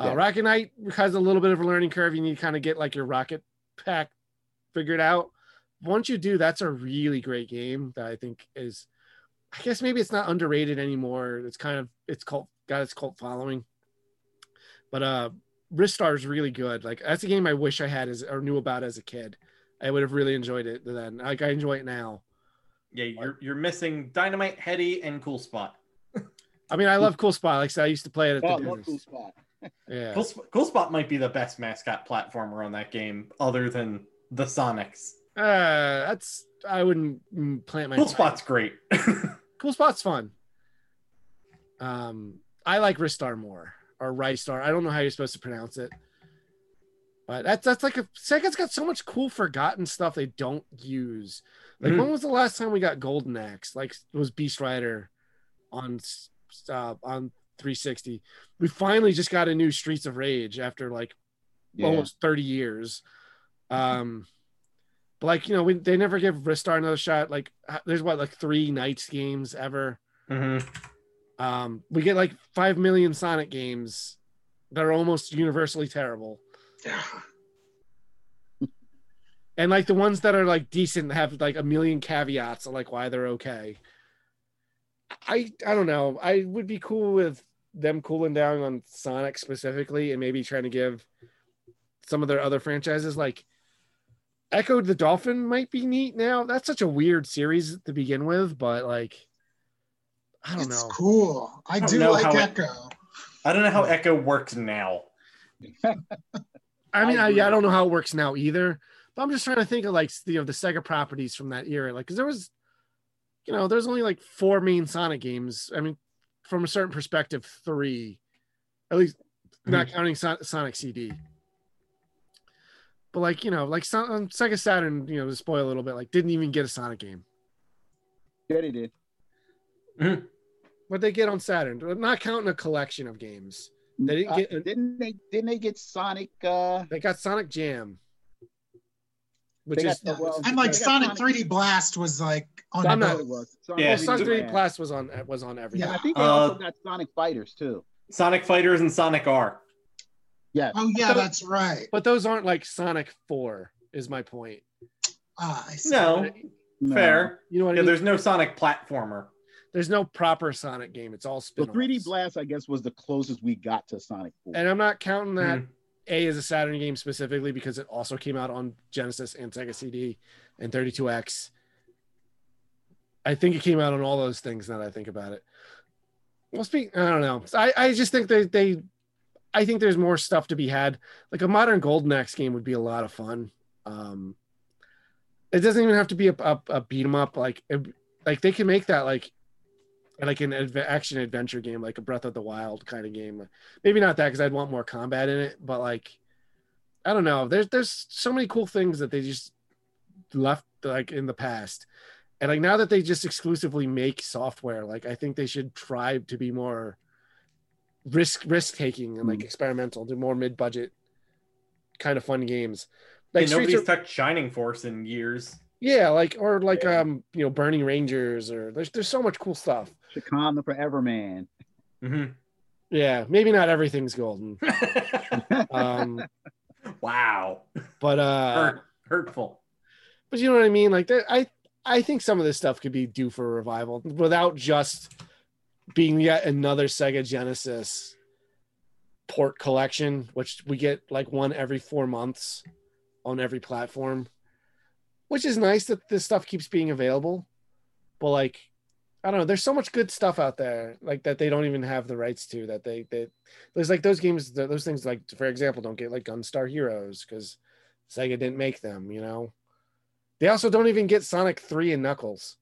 Mm-hmm. Rocket Knight has a little bit of a learning curve. You need to kind of get like your rocket pack figured out. Once you do, that's a really great game that I think is, I guess maybe it's not underrated anymore. It's kind of, got its cult following. But Ristar is really good. Like that's a game I wish I had or knew about as a kid. I would have really enjoyed it then. Like I enjoy it now. Yeah, you're missing Dynamite, Heady, and Cool Spot. I mean, I love Cool Spot. Like I said, I used to play it at the business. Cool Spot. Yeah. Cool Spot might be the best mascot platformer on that game, other than the Sonics. I wouldn't plant my Cool Spot's great. Cool Spot's fun. I like Ristar more, or Ristar. I don't know how you're supposed to pronounce it, but that's like Sega's got so much cool forgotten stuff they don't use. Like when was the last time we got Golden Axe? Like it was Beast Rider on 360. We finally just got a new Streets of Rage after like almost 30 years. But like, you know, they never give Ristar another shot. Like there's like 3 Knights games ever. Mm-hmm. We get like 5 million Sonic games that are almost universally terrible. And like the ones that are like decent have like a million caveats on like why they're okay. I don't know. I would be cool with them cooling down on Sonic specifically and maybe trying to give some of their other franchises like Echo the Dolphin might be neat now. That's such a weird series to begin with, but like, I don't know. It's cool. I do like Echo. I don't know how Echo works now. I mean, I don't know how it works now either, but I'm just trying to think of like, you know, the Sega properties from that era. Like, cause there was, you know, there's only like 4 main Sonic games. I mean, from a certain perspective, 3, at least not counting Sonic CD. But like, you know, like Sega Saturn, you know, to spoil a little bit, like didn't even get a Sonic game. Yeah, they did. Mm-hmm. What'd they get on Saturn? Not counting a collection of games. They didn't get. Didn't they get Sonic? They got Sonic Jam. Which is Sonic 3D Blast was like on. Sonic 3D Blast was on everything. Yeah, I think they also got Sonic Fighters too. Sonic Fighters and Sonic R. Yeah. Oh yeah, that's right. But those aren't like Sonic 4, is my point. I see. No, fair. You know what I mean? There's no Sonic platformer. There's no proper Sonic game. It's all spin-offs. The 3D Blast, I guess, was the closest we got to Sonic 4. And I'm not counting that as a Saturn game specifically because it also came out on Genesis and Sega CD and 32X. I think it came out on all those things now that I think about it. Well, I don't know. I just think I think there's more stuff to be had. Like a modern Golden Axe game would be a lot of fun. It doesn't even have to be a beat 'em up. Like they can make that like like an action adventure game, like a Breath of the Wild kind of game. Maybe not that, because I'd want more combat in it, but like, I don't know. There's so many cool things that they just left like in the past. And like now that they just exclusively make software, like I think they should try to be more risk taking and like experimental, do more mid-budget kind of fun games. Like hey, nobody's touched Shining Force in years. Yeah, like or like you know, Burning Rangers, or there's so much cool stuff. Chikon the Forever Man. Mm-hmm. Yeah, maybe not everything's golden. Wow, but hurtful. But you know what I mean? Like that, I think some of this stuff could be due for a revival without just being yet another Sega Genesis port collection, which we get like one every 4 months on every platform, which is nice that this stuff keeps being available. But like, I don't know, there's so much good stuff out there like that they don't even have the rights to, that they there's like those games, those things like, for example, don't get like Gunstar Heroes because Sega didn't make them, you know? They also don't even get Sonic 3 and Knuckles.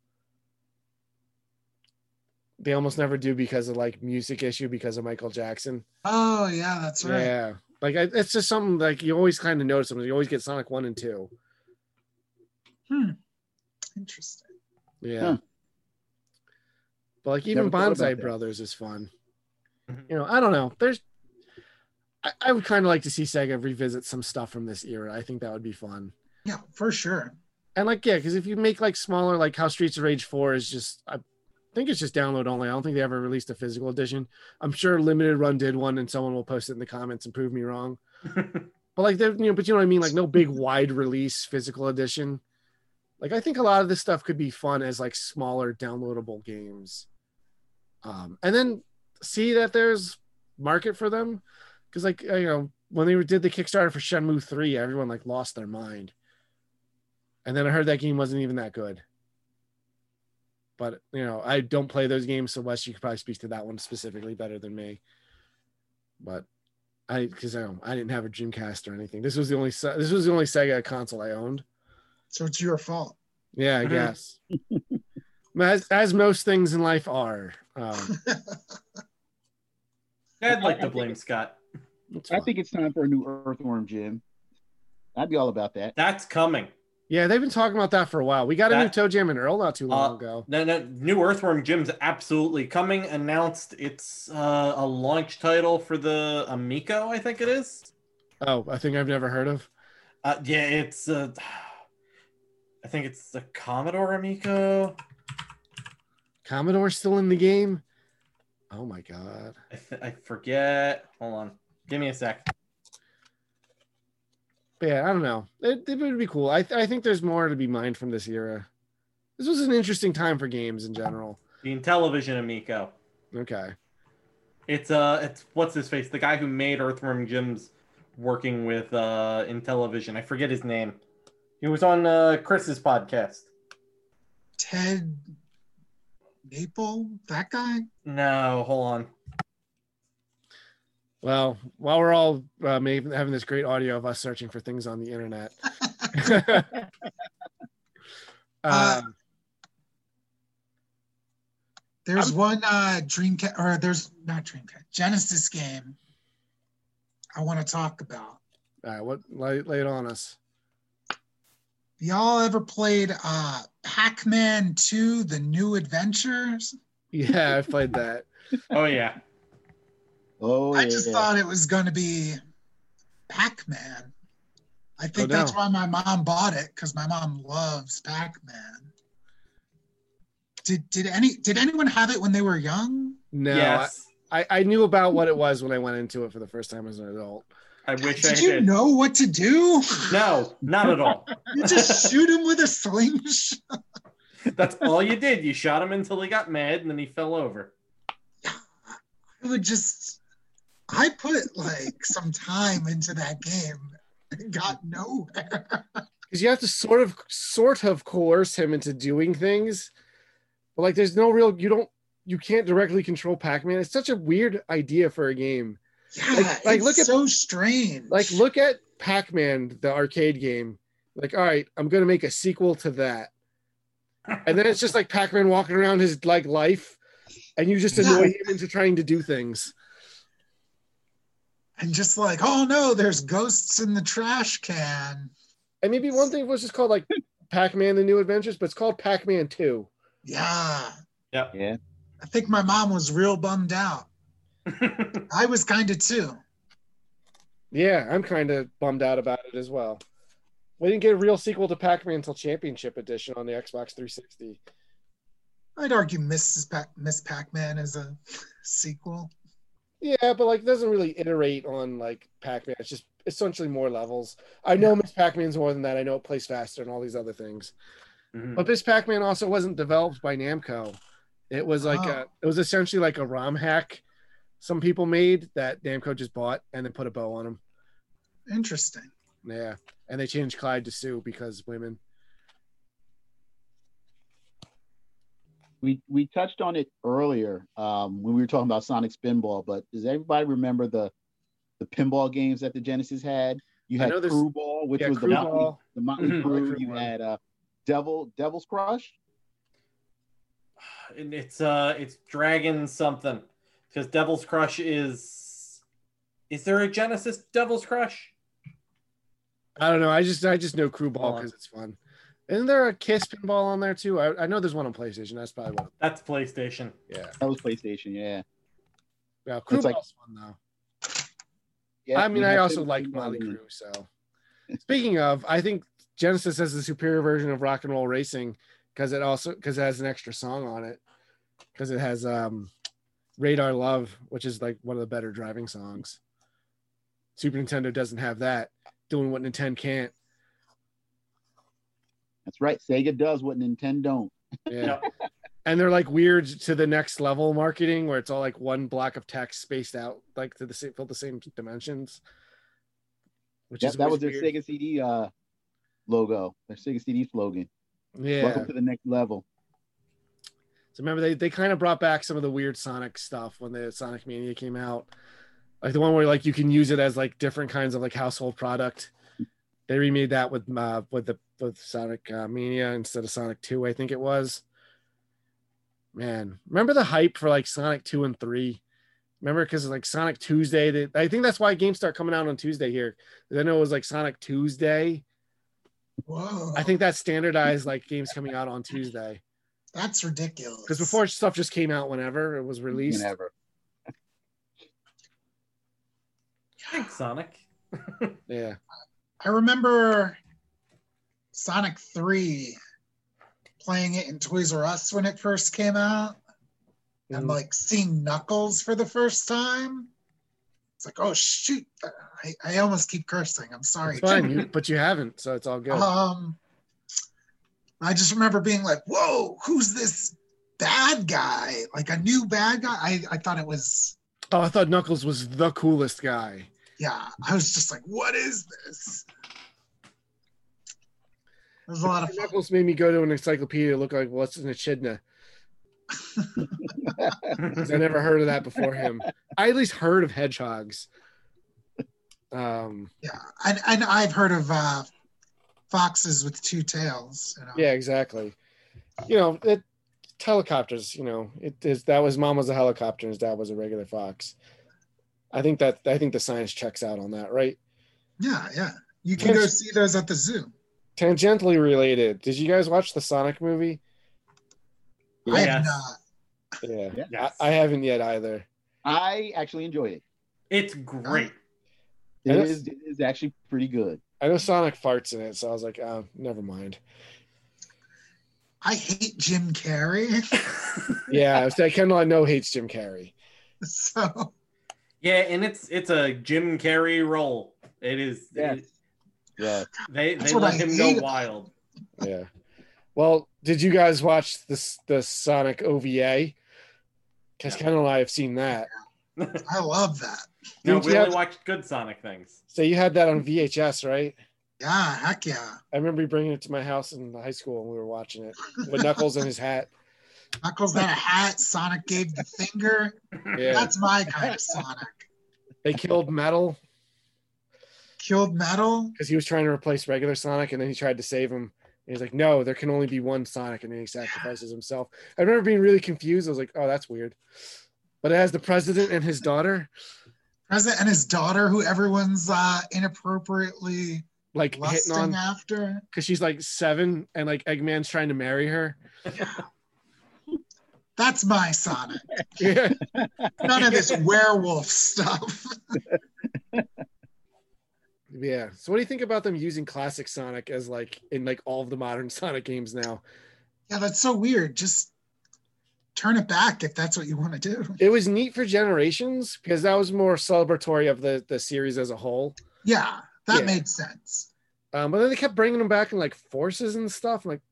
They almost never do because of like music issue because of Michael Jackson. Oh yeah, that's right. Yeah. Like it's just something like you always kind of notice them. You always get Sonic 1 and 2. Hmm. Interesting. Yeah. Huh. But like even Bonsai Brothers is fun. You know, I don't know. I would kind of like to see Sega revisit some stuff from this era. I think that would be fun. Yeah, for sure. And like, yeah, because if you make like smaller, like how Streets of Rage 4 is just, I think it's just download only. I don't think they ever released a physical edition. I'm sure Limited Run did one, and someone will post it in the comments and prove me wrong. But like, you know, but you know what I mean? Like no big wide release physical edition. Like I think a lot of this stuff could be fun as like smaller downloadable games. And then see that there's market for them. Because like, you know, when they did the Kickstarter for Shenmue 3, everyone like lost their mind. And then I heard that game wasn't even that good. But, you know, I don't play those games, so Wes, you could probably speak to that one specifically better than me. But I didn't have a Dreamcast or anything. This was the only Sega console I owned. So it's your fault. Yeah, I guess. as most things in life are. I'd like to blame Scott. I think it's time for a new Earthworm, Jim. I'd be all about that. That's coming. Yeah, they've been talking about that for a while. We got a new Toe Jam and Earl not too long ago. No, new Earthworm Jim's absolutely coming. Announced it's a launch title for the Amico, I think it is. Oh, I think I've never heard of. Yeah, it's I think it's the Commodore Amico. Commodore's still in the game? Oh my God. I forget. Hold on. Give me a sec. But yeah, I don't know. It would be cool. I think there's more to be mined from this era. This was an interesting time for games in general. The Intellivision Amico. Okay. It's what's his face? The guy who made Earthworm Jim's working with Intellivision. I forget his name. He was on Chris's podcast. Ted Maple? That guy? No, hold on. Well, while we're all having this great audio of us searching for things on the internet, there's one Dreamcast, or there's not Dreamcast, Genesis game I want to talk about. All right, what lay it on us? Y'all ever played Pac-Man 2: The New Adventures? Yeah, I played that. Oh yeah. Oh, I just thought it was going to be Pac-Man. I think that's why my mom bought it, because my mom loves Pac-Man. Did anyone have it when they were young? No, yes. I knew about what it was when I went into it for the first time as an adult. I wish I did. Did you know what to do? No, not at all. You just shoot him with a slingshot. That's all you did. You shot him until he got mad, and then he fell over. I put like some time into that game and got nowhere. Because you have to sort of coerce him into doing things. But like there's no real, you can't directly control Pac-Man. It's such a weird idea for a game. Yeah, like look at, so strange. Like look at Pac-Man, the arcade game. Like, all right, I'm gonna make a sequel to that. And then it's just like Pac-Man walking around his like life. and you just annoy him into trying to do things. And just like, oh no, there's ghosts in the trash can. And maybe one thing was just called like Pac-Man: The New Adventures, but it's called Pac-Man 2. Yeah. Yep. Yeah. I think my mom was real bummed out. I was kind of too. Yeah, I'm kind of bummed out about it as well. We didn't get a real sequel to Pac-Man until Championship Edition on the Xbox 360. I'd argue Miss Pac-Man as a sequel. Yeah, but like it doesn't really iterate on like Pac-Man. It's just essentially more levels. I know Miss Pac-Man's more than that. I know it plays faster and all these other things. Mm-hmm. But Miss Pac-Man also wasn't developed by Namco. It was like it was essentially like a ROM hack some people made that Namco just bought and then put a bow on them. Interesting. Yeah, and they changed Clyde to Sue because women. We touched on it earlier when we were talking about Sonic Spinball, but does everybody remember the pinball games that the Genesis had? You had Crew Ball, which was the Motley Crew. You had Devil's Crush. And it's Dragon something, because Devil's Crush is there a Genesis Devil's Crush? I don't know. I just know Crew Ball because it's fun. Isn't there a Kiss pinball on there too? I know there's one on PlayStation. That's probably one. That's PlayStation. Yeah. That was PlayStation. Yeah. Yeah. Crew Ball's like, fun though. Yeah. I mean, I also like Motley Crew. So, speaking of, I think Genesis has the superior version of Rock and Roll Racing because it has an extra song on it, because it has Radar Love, which is like one of the better driving songs. Super Nintendo doesn't have that. Doing what Nintendo can't. That's right. Sega does what Nintendo don't. Yeah. And they're like weird to the next level marketing where it's all like one block of text spaced out like to fill the same dimensions. Which is that was their Sega CD logo, their Sega CD slogan. Yeah. Welcome to the next level. So remember they kind of brought back some of the weird Sonic stuff when the Sonic Mania came out. Like the one where like you can use it as like different kinds of like household product. They remade that with Sonic Mania instead of Sonic 2, I think it was. Man, remember the hype for like Sonic 2 and 3? Remember, because like Sonic Tuesday, I think that's why games start coming out on Tuesday here. I know it was like Sonic Tuesday. Whoa! I think that's standardized like games coming out on Tuesday. That's ridiculous. Because before stuff just came out whenever it was released. Whenever. Thanks, Sonic. Yeah. I remember Sonic 3, playing it in Toys R Us when it first came out, and like seeing Knuckles for the first time. It's like, oh shoot, I almost keep cursing. I'm sorry. It's fine, but you haven't, so it's all good. I just remember being like, whoa, who's this bad guy? Like a new bad guy? I thought it was... Oh, I thought Knuckles was the coolest guy. Yeah, I was just like, what is this? There's a lot of fun. Knuckles made me go to an encyclopedia to look like, what's an echidna? Because I never heard of that before him. I at least heard of hedgehogs. Yeah, and I've heard of foxes with two tails. You know? Yeah, exactly. You know, helicopters, you know, mom was a helicopter and his dad was a regular fox. I think the science checks out on that, right? Yeah. You can go see those at the zoo. Tangentially related. Did you guys watch the Sonic movie? Yeah. I have not. Yeah. Yes. I haven't yet either. I actually enjoyed it. It's great. It is actually pretty good. I know Sonic farts in it, so I was like, oh, never mind. I hate Jim Carrey. Yeah, Kendall I know hates Jim Carrey. So yeah, and it's a Jim Carrey role. It is. Yeah. They let him go wild. Yeah. Well, did you guys watch the Sonic OVA? Because Kendall and I have seen that. I love that. No, we only watched good Sonic things. So you had that on VHS, right? Yeah, heck yeah. I remember bringing it to my house in high school and we were watching it with Knuckles and his hat. Knuckles had a hat, Sonic gave the finger. Yeah. That's my kind of Sonic. They killed Metal. Killed Metal? Because he was trying to replace regular Sonic and then he tried to save him And he's like, no, there can only be one Sonic, and then he sacrifices himself. I remember being really confused. I was like, oh, that's weird. But it has the president and his daughter. President and his daughter, who everyone's inappropriately like hitting on after, because she's like 7, and like Eggman's trying to marry her. Yeah. That's my Sonic. Yeah. None of this werewolf stuff. Yeah. So what do you think about them using classic Sonic as like in like all of the modern Sonic games now? Yeah, that's so weird. Just turn it back if that's what you want to do. It was neat for Generations because that was more celebratory of the series as a whole. Yeah, that made sense. But then they kept bringing them back in like Forces and stuff. I'm like,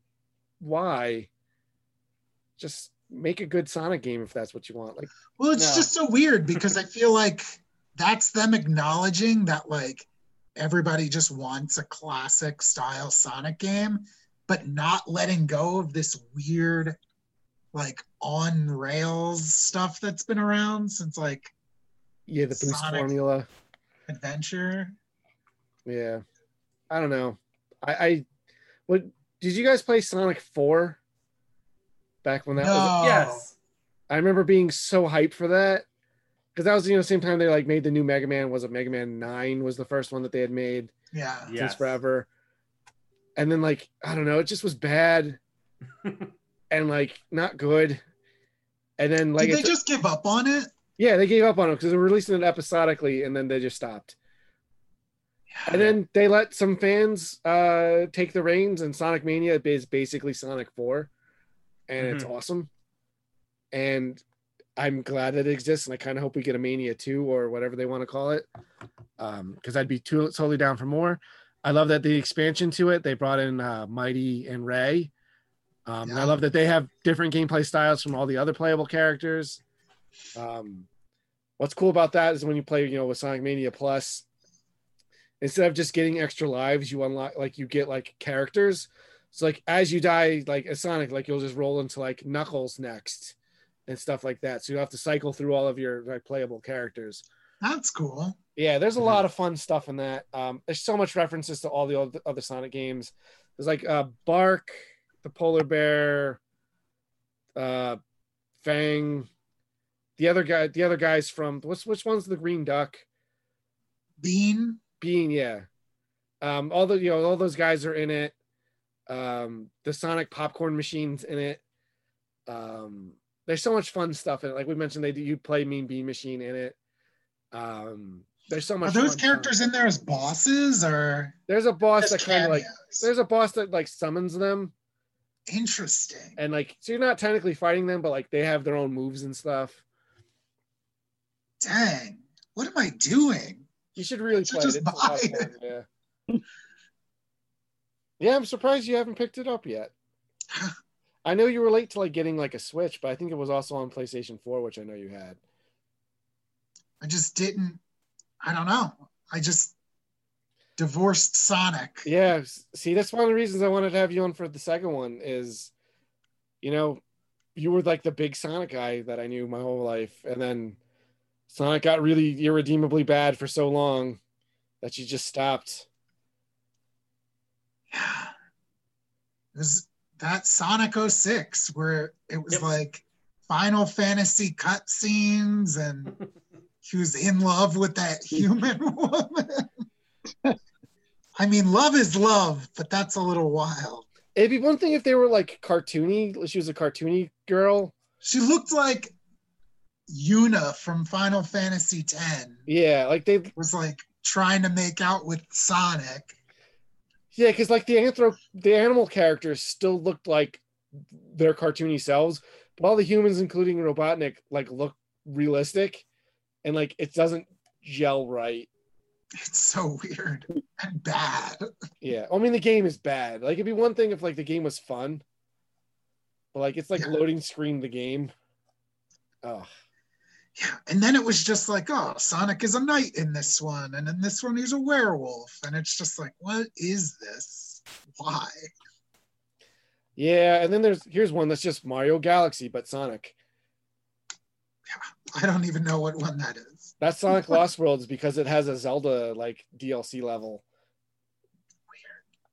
why? Just make a good Sonic game if that's what you want. Like, well, it's just so weird because I feel like that's them acknowledging that like everybody just wants a classic style Sonic game, but not letting go of this weird like on rails stuff that's been around since like the Boost formula adventure. Yeah, I don't know. What did you guys play Sonic 4? Back when that was yes, I remember being so hyped for that because that was same time they like made the new Mega Man. Was it Mega Man 9 was the first one that they had made? Yeah, since forever. And then like I don't know, it just was bad and like not good. And then like did they just give up on it? Yeah, they gave up on it because they were releasing it episodically and then they just stopped. Yeah. And then they let some fans take the reins, and Sonic Mania is basically Sonic 4. And it's awesome, and I'm glad that it exists, and I kind of hope we get a Mania 2 or whatever they want to call it, because I'd be totally down for more. I love that the expansion to it, they brought in Mighty and Ray, and I love that they have different gameplay styles from all the other playable characters. What's cool about that is when you play, with Sonic Mania Plus, instead of just getting extra lives, you unlock you get characters. So as you die, as Sonic, you'll just roll into Knuckles next and stuff like that. So you have to cycle through all of your playable characters. That's cool. Yeah, there's a lot of fun stuff in that. There's so much references to all the other Sonic games. There's Bark, the polar bear, Fang, the other guys from which one's the green duck? Bean, yeah. All those guys are in it. The Sonic popcorn machines in it. There's so much fun stuff in it. Like we mentioned, you play Mean Bean Machine in it. There's so much. Are those characters in there as bosses, or there's a boss that kind of there's a boss that summons them. Interesting. And so you're not technically fighting them, but they have their own moves and stuff. Dang, what am I doing? You should really play it. Buy it. Yeah. Yeah, I'm surprised you haven't picked it up yet. I know you were late to getting a Switch, but I think it was also on PlayStation 4, which I know you had. I just didn't. I don't know. I just divorced Sonic. Yeah, see, that's one of the reasons I wanted to have you on for the second one is, you were the big Sonic guy that I knew my whole life, and then Sonic got really irredeemably bad for so long that you just stopped. Yeah. It was that Sonic 06 where it was Final Fantasy cutscenes and he was in love with that human woman. I mean, love is love, but that's a little wild. It'd be one thing if they were cartoony. She was a cartoony girl. She looked like Yuna from Final Fantasy X. Yeah, they was trying to make out with Sonic. Yeah, because the animal characters still looked like their cartoony selves, but all the humans, including Robotnik, look realistic, and it doesn't gel right. It's so weird and bad. Yeah, I mean the game is bad. It'd be one thing if the game was fun, but it's loading screen the game. Oh. Yeah, and then it was just Sonic is a knight in this one, and in this one he's a werewolf, and it's just what is this? Why? Yeah, and then here's one that's just Mario Galaxy, but Sonic. Yeah, I don't even know what one that is. That's Sonic Lost Worlds because it has a Zelda DLC level.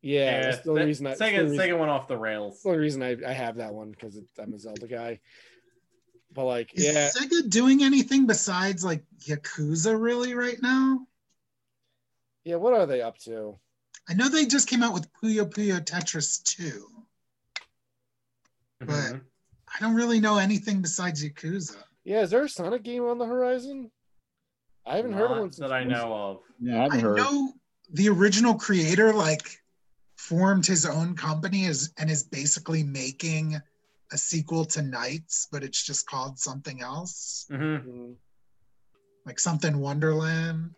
Yeah, that's the only reason. Sega went off the rails. The only reason I have that one, because I'm a Zelda guy. But like, yeah. Is Sega doing anything besides like Yakuza really right now? Yeah, what are they up to? I know they just came out with Puyo Puyo Tetris 2. Mm-hmm. But I don't really know anything besides Yakuza. Yeah, is there a Sonic game on the horizon? I haven't heard of one that I know of. Yeah, I haven't heard. I know the original creator like formed his own company and is basically making a sequel to Nights, but it's just called something else. Mm-hmm. Like something Wonderland.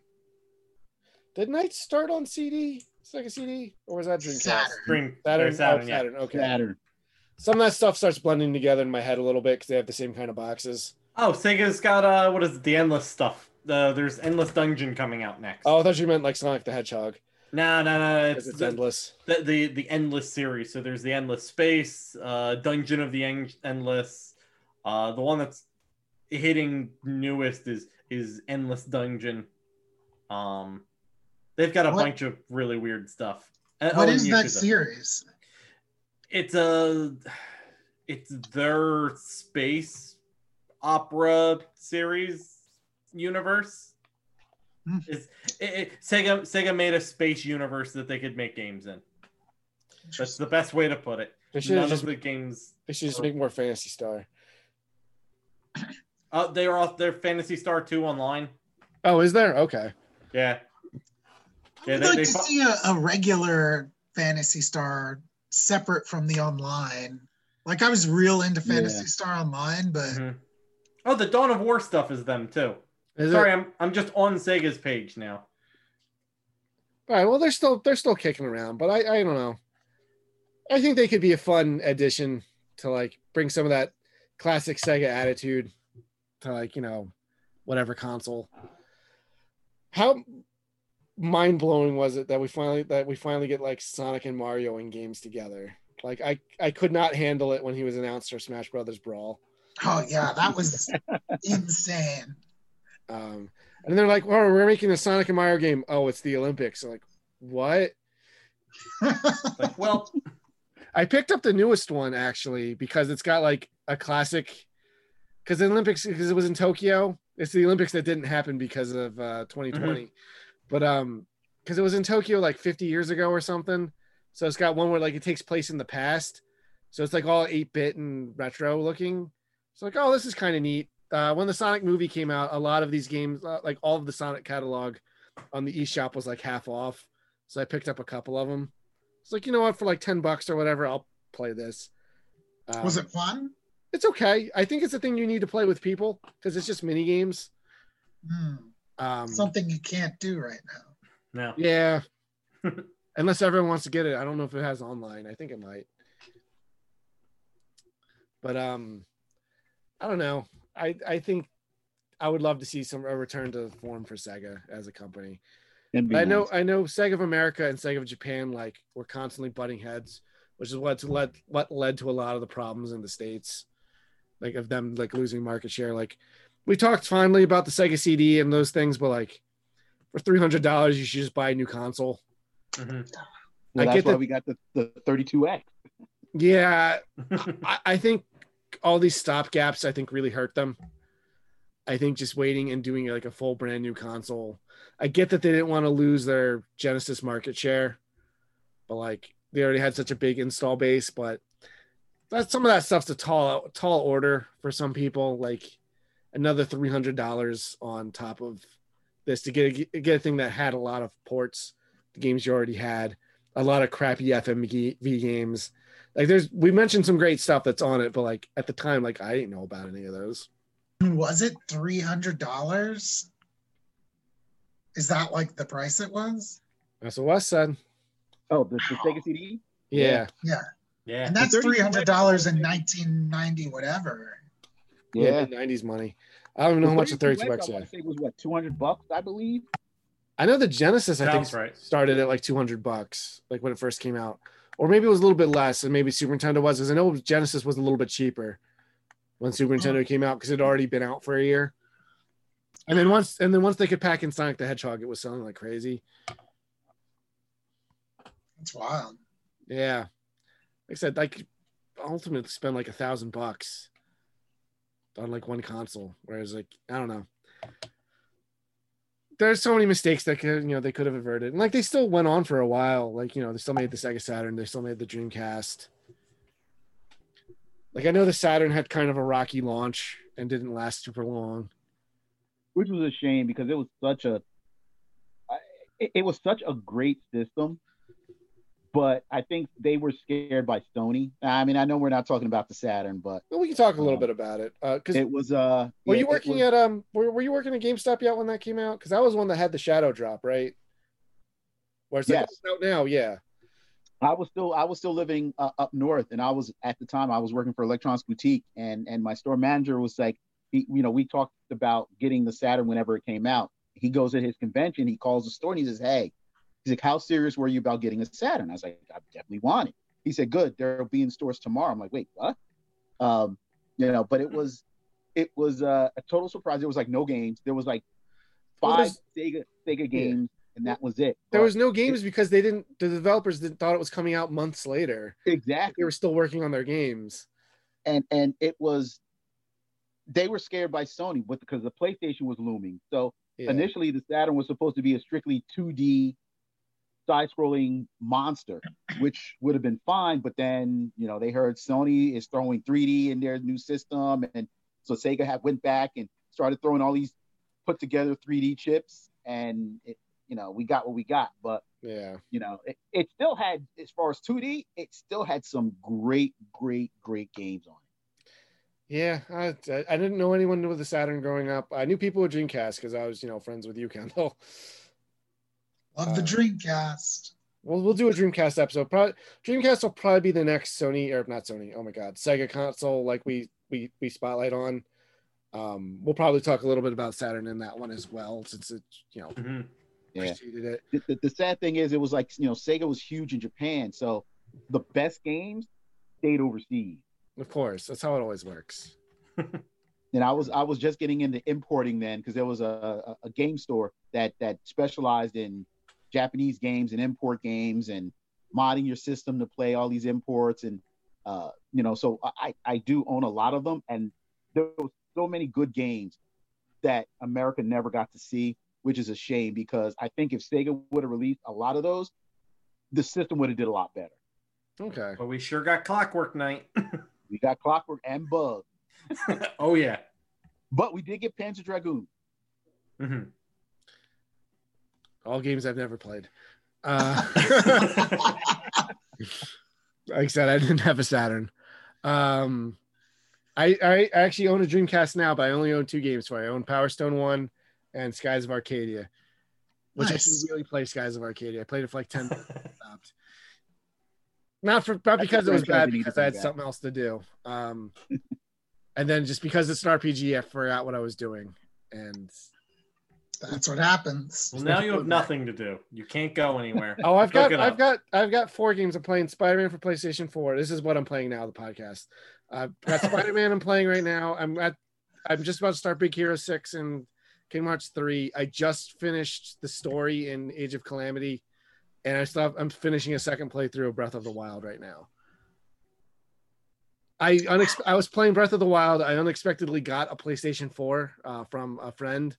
Did Nights start on CD? Sega CD? Or was that Dreamcast? Saturn. Okay. Saturn. Some of that stuff starts blending together in my head a little bit because they have the same kind of boxes. Oh, Sega's got, what is it? The Endless stuff. There's Endless Dungeon coming out next. Oh, I thought you meant like Sonic the Hedgehog. No. It's Endless. The Endless series. So there's the Endless Space, Dungeon of the Endless. The one that's hitting newest is Endless Dungeon. They've got a bunch of really weird stuff. What is that series? It's their space opera series universe. Hmm. Sega made a space universe that they could make games in. That's the best way to put it. They should just make more Fantasy Star. Oh, they are off their Fantasy Star 2 online. Oh, is there? Okay. Yeah. I'd like to see a regular Fantasy Star separate from the online. Like, I was real into Fantasy Star Online, but... Mm-hmm. Oh, the Dawn of War stuff is them, too. I'm just on Sega's page now. All right, well, they're still kicking around, but I don't know. I think they could be a fun addition to, like, bring some of that classic Sega attitude to, like, you know, whatever console. How... mind-blowing was it that we finally get like Sonic and Mario in games together? Like I could not handle it when he was announced for Smash Brothers Brawl. Oh yeah, that was insane. And they're like, "Well, we're making a Sonic and Mario game." Oh, it's the Olympics. I'm like, what? Like, well, I picked up the newest one actually because it's got like a classic. Because the Olympics, because it was in Tokyo. It's the Olympics that didn't happen because of 2020. Mm-hmm. But because it was in Tokyo like 50 years ago or something, so it's got one where like it takes place in the past, so it's like all 8-bit and retro looking. It's like, oh, this is kind of neat. When the Sonic movie came out, a lot of these games, like all of the Sonic catalog, on the eShop was like half off, so I picked up a couple of them. It's like, you know what, for like $10 or whatever, I'll play this. Was it fun? It's okay. I think it's a thing you need to play with people because it's just mini games. Hmm. Something you can't do right now. No. Yeah. Unless everyone wants to get it. I don't know if it has online. I think it might. But I don't know. I think I would love to see a return to form for Sega as a company. I know Sega of America and Sega of Japan like were constantly butting heads, which is what led to a lot of the problems in the States, like of them like losing market share. Like, we talked finally about the Sega CD and those things, but like for $300, you should just buy a new console. Mm-hmm. Well, that's why we got the 32X. Yeah. I think all these stop gaps, I think really hurt them. I think just waiting and doing like a full brand new console. I get that they didn't want to lose their Genesis market share, but like they already had such a big install base, but that's some of that stuff's a tall order for some people. Like, another $300 on top of this to get a thing that had a lot of ports, the games you already had, a lot of crappy FMV games. Like, we mentioned some great stuff that's on it, but like at the time, like I didn't know about any of those. Was it $300? Is that like the price it was? That's what Wes said. Oh, the Sega CD? Yeah. Yeah. And that's $300 in 1990, whatever. Yeah, '90s money. I don't know how much the 32X was. It was what, $200, I believe. I know the Genesis, started at like $200, like when it first came out, or maybe it was a little bit less, and maybe Super Nintendo was, because I know Genesis was a little bit cheaper when Super Nintendo came out because it had already been out for a year. And then once they could pack in Sonic the Hedgehog, it was selling like crazy. That's wild. Yeah. Like I said, I could ultimately spend like $1,000 on like one console. Whereas like, I don't know. There's so many mistakes that could, you know, they could have averted. And like, they still went on for a while. Like, you know, they still made the Sega Saturn. They still made the Dreamcast. Like, I know the Saturn had kind of a rocky launch and didn't last super long. Which was a shame because it was such a, it was such a great system, but I think they were scared by Sony. I mean, I know we're not talking about the Saturn, but well, we can talk a little bit about it. Because it was. Were you working at Were you working at GameStop yet when that came out? Because that was one that had the Shadow Drop, right? Where it's yes. Like, it's out now, yeah. I was still living up north, and I was at the time I was working for Electronics Boutique, and my store manager was like, we talked about getting the Saturn whenever it came out. He goes at his convention, he calls the store and he says, hey, he's like, how serious were you about getting a Saturn? I was like, I definitely want it. He said, good, there'll be in stores tomorrow. I'm like, wait, what? But it was a total surprise. There was like no games. There was like five Sega games, yeah. And that was it. There was no games because the developers thought it was coming out months later. Exactly. They were still working on their games. And it was, they were scared by Sony because the PlayStation was looming. So yeah. Initially, the Saturn was supposed to be a strictly 2D side-scrolling monster, which would have been fine. But then, they heard Sony is throwing 3D in their new system. And so Sega went back and started throwing all these put-together 3D chips. And, we got what we got. But, yeah, it still had, as far as 2D, it still had some great, great, great games on it. Yeah, I didn't know anyone with a Saturn growing up. I knew people with Dreamcast because I was, friends with you, Kendall. Love the Dreamcast. Well, we'll do a Dreamcast episode. Dreamcast will probably be the next Sony, or not Sony, oh my God, Sega console like we spotlight on. We'll probably talk a little bit about Saturn in that one as well, since it, mm-hmm. Preceded it. The sad thing is it was like, Sega was huge in Japan, so the best games stayed overseas. Of course, that's how it always works. And I was just getting into importing then because there was a game store that specialized in Japanese games and import games and modding your system to play all these imports and so I do own a lot of them, and there were so many good games that America never got to see, which is a shame because I think if Sega would have released a lot of those, the system would have did a lot better. Okay. Well, we sure got Clockwork Knight. We got Clockwork and Bug. Oh, yeah. But we did get Panzer Dragoon. Mm-hmm. All games I've never played. Like I said, I didn't have a Saturn. I actually own a Dreamcast now, but I only own two games for it. I own Power Stone 1 and Skies of Arcadia, which nice. I should really play Skies of Arcadia. I played it for like 10 minutes and stopped. Not because it was bad, because I had something else to do. And then just because it's an RPG, I forgot what I was doing. And that's what happens. Well, now you have nothing to do. You can't go anywhere. Oh, I've got four games. I'm playing Spider-Man for PlayStation 4. This is what I'm playing now, the podcast. That's Spider-Man I'm playing right now. I'm just about to start Big Hero 6 and Kingdom Hearts 3. I just finished the story in Age of Calamity. And I'm finishing a second playthrough of Breath of the Wild right now. I was playing Breath of the Wild. I unexpectedly got a PlayStation 4 from a friend.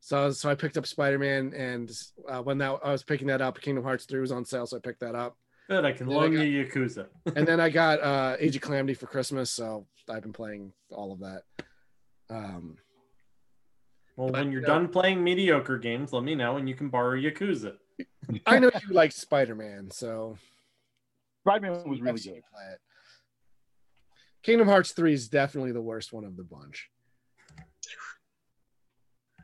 So I picked up Spider-Man, and I was picking that up, Kingdom Hearts 3 was on sale, so I picked that up. Good, I can loan you Yakuza. And then I got Age of Calamity for Christmas, so I've been playing all of that. When you're done playing mediocre games, let me know, and you can borrow Yakuza. I know you like Spider-Man, so Spider-Man was really good. Kingdom Hearts 3 is definitely the worst one of the bunch.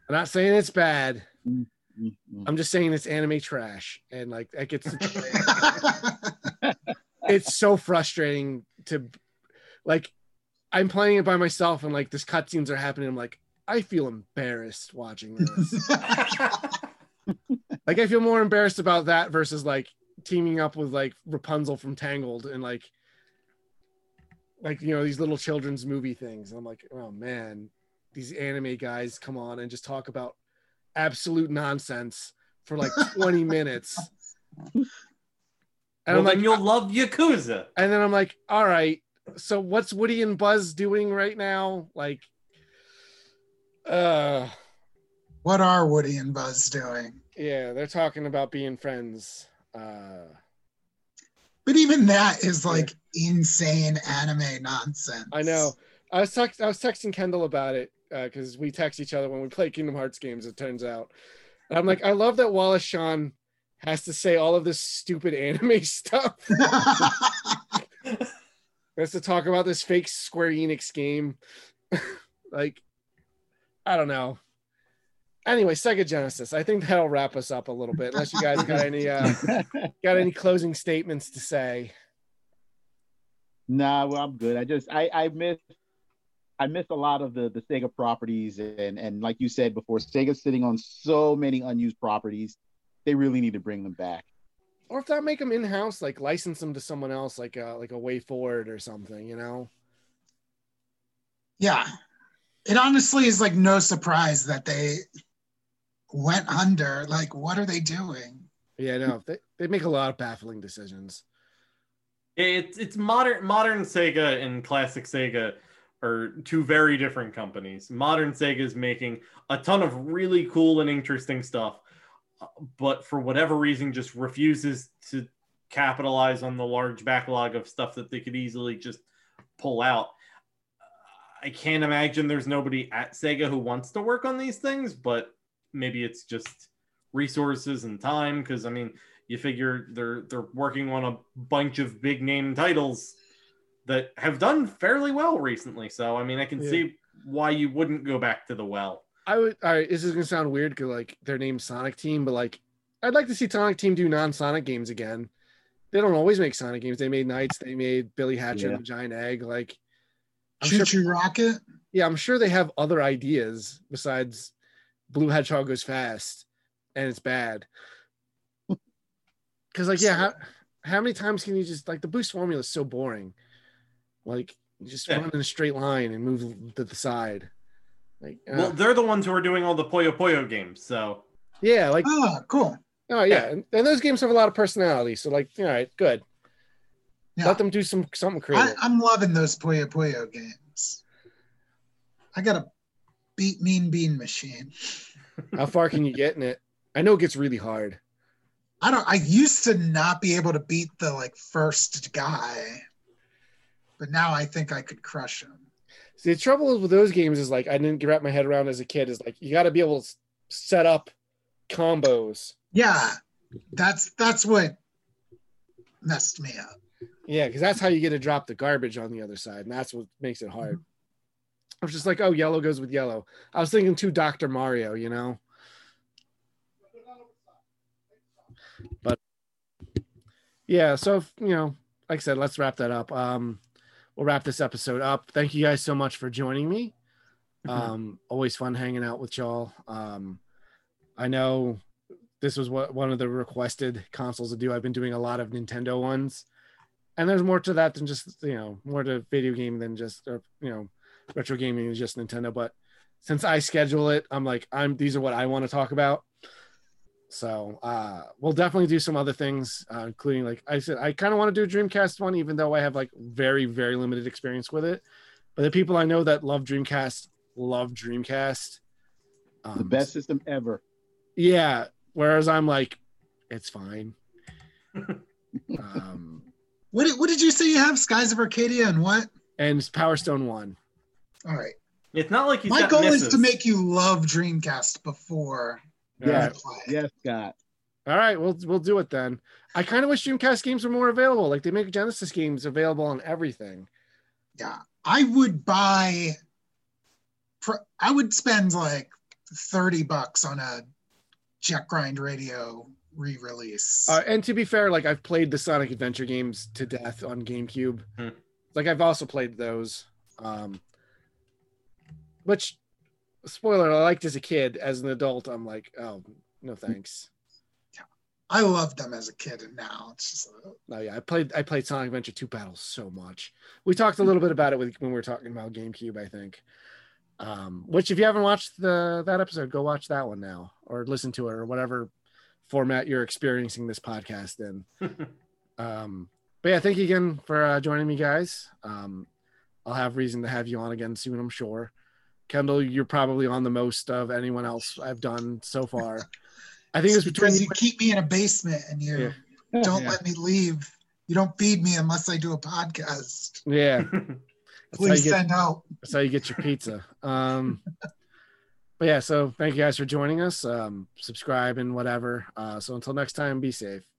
I'm not saying it's bad. I'm just saying it's anime trash, and like that gets. It's so frustrating to, like, I'm playing it by myself, and like these cutscenes are happening. I'm like, I feel embarrassed watching this. Like, I feel more embarrassed about that versus like teaming up with like Rapunzel from Tangled and like these little children's movie things. And I'm like, oh man, these anime guys come on and just talk about absolute nonsense for like 20 minutes. And well, I'm like, you'll love Yakuza. And then I'm like, all right, so what's Woody and Buzz doing right now? Like, what are Woody and Buzz doing? Yeah, they're talking about being friends. But even that is like insane anime nonsense. I know. I was texting Kendall about it because we text each other when we play Kingdom Hearts games, it turns out. And I'm like, I love that Wallace Shawn has to say all of this stupid anime stuff. Has to talk about this fake Square Enix game. Like, I don't know. Anyway, Sega Genesis. I think that'll wrap us up a little bit, unless you guys got any closing statements to say. Nah, well, I'm good. I miss a lot of the Sega properties, and like you said before, Sega's sitting on so many unused properties. They really need to bring them back. Or if not, make them in-house, like license them to someone else, like a Way Forward or something, you know? Yeah. It honestly is like no surprise that they went under. Like, what are they doing? Yeah, no, they make a lot of baffling decisions. It's modern Sega and classic Sega are two very different companies. Modern Sega is making a ton of really cool and interesting stuff, but for whatever reason just refuses to capitalize on the large backlog of stuff that they could easily just pull out. I can't imagine there's nobody at Sega who wants to work on these things, but maybe it's just resources and time, because I mean, you figure they're working on a bunch of big name titles that have done fairly well recently. So I mean, I can see why you wouldn't go back to the well. This is gonna sound weird because like they're named Sonic Team, but like I'd like to see Sonic Team do non-Sonic games again. They don't always make Sonic games. They made Knights, they made Billy Hatchet and the Giant Egg, like Choo-Choo Rocket? Yeah, I'm sure they have other ideas besides Blue Hedgehog Goes Fast and it's bad. Because, like, yeah, how many times can you just, like, the boost formula is so boring. Like, you just run in a straight line and move to the side. Like, well, they're the ones who are doing all the Puyo Puyo games, so. Yeah, like. Oh, cool. Oh, yeah. And those games have a lot of personality, so, like, all right, good. Yeah. Let them do something creative. I'm loving those Puyo Puyo games. I got a beat Mean Bean Machine. How far can you get in it? I know it gets really hard. I used to not be able to beat the like first guy, but now I think I could crush him. See, the trouble with those games is like I didn't wrap my head around as a kid. Is like you got to be able to set up combos. Yeah, that's what messed me up. Yeah, because that's how you get to drop the garbage on the other side, and that's what makes it hard. I was just like, oh, yellow goes with yellow. I was thinking too Dr. Mario, you know? But, yeah, so, you know, like I said, let's wrap that up. We'll wrap this episode up. Thank you guys so much for joining me. Always fun hanging out with y'all. I know this was one of the requested consoles to do. I've been doing a lot of Nintendo ones. And there's more to that than just, you know, more to video game than just, you know, retro gaming is just Nintendo. But since I schedule it, I'm like, these are what I want to talk about. So we'll definitely do some other things, including, like I said, I kind of want to do a Dreamcast one, even though I have like very, very limited experience with it. But the people I know that love Dreamcast. The best system ever. Yeah. Whereas I'm like, it's fine. What did you say you have? Skies of Arcadia and what? And Power Stone 1. All right. It's not like my goal is to make you love Dreamcast before. Yeah. Yes, Scott. All right, we'll do it then. I kind of wish Dreamcast games were more available. Like they make Genesis games available on everything. Yeah, I would buy. I would spend like $30 on a Jack Grind Radio re-release, and to be fair, like I've played the Sonic Adventure games to death on GameCube. Like I've also played those, which spoiler, I liked as a kid. As an adult, I'm like, oh no, thanks. Yeah, I loved them as a kid, and now it's just I played Sonic Adventure 2 Battles so much. We talked a little bit about it when we were talking about GameCube, I think. Which if you haven't watched that episode, go watch that one now, or listen to it, or whatever format you're experiencing this podcast in. But yeah, thank you again for joining me, guys. I'll have reason to have you on again soon, I'm sure. Kendall, you're probably on the most of anyone else I've done so far. I think it's because you keep me in a basement and you don't let me leave. You don't feed me unless I do a podcast. Yeah. Please send out. That's how you get your pizza. But yeah, so thank you guys for joining us. Subscribe and whatever. So until next time, be safe.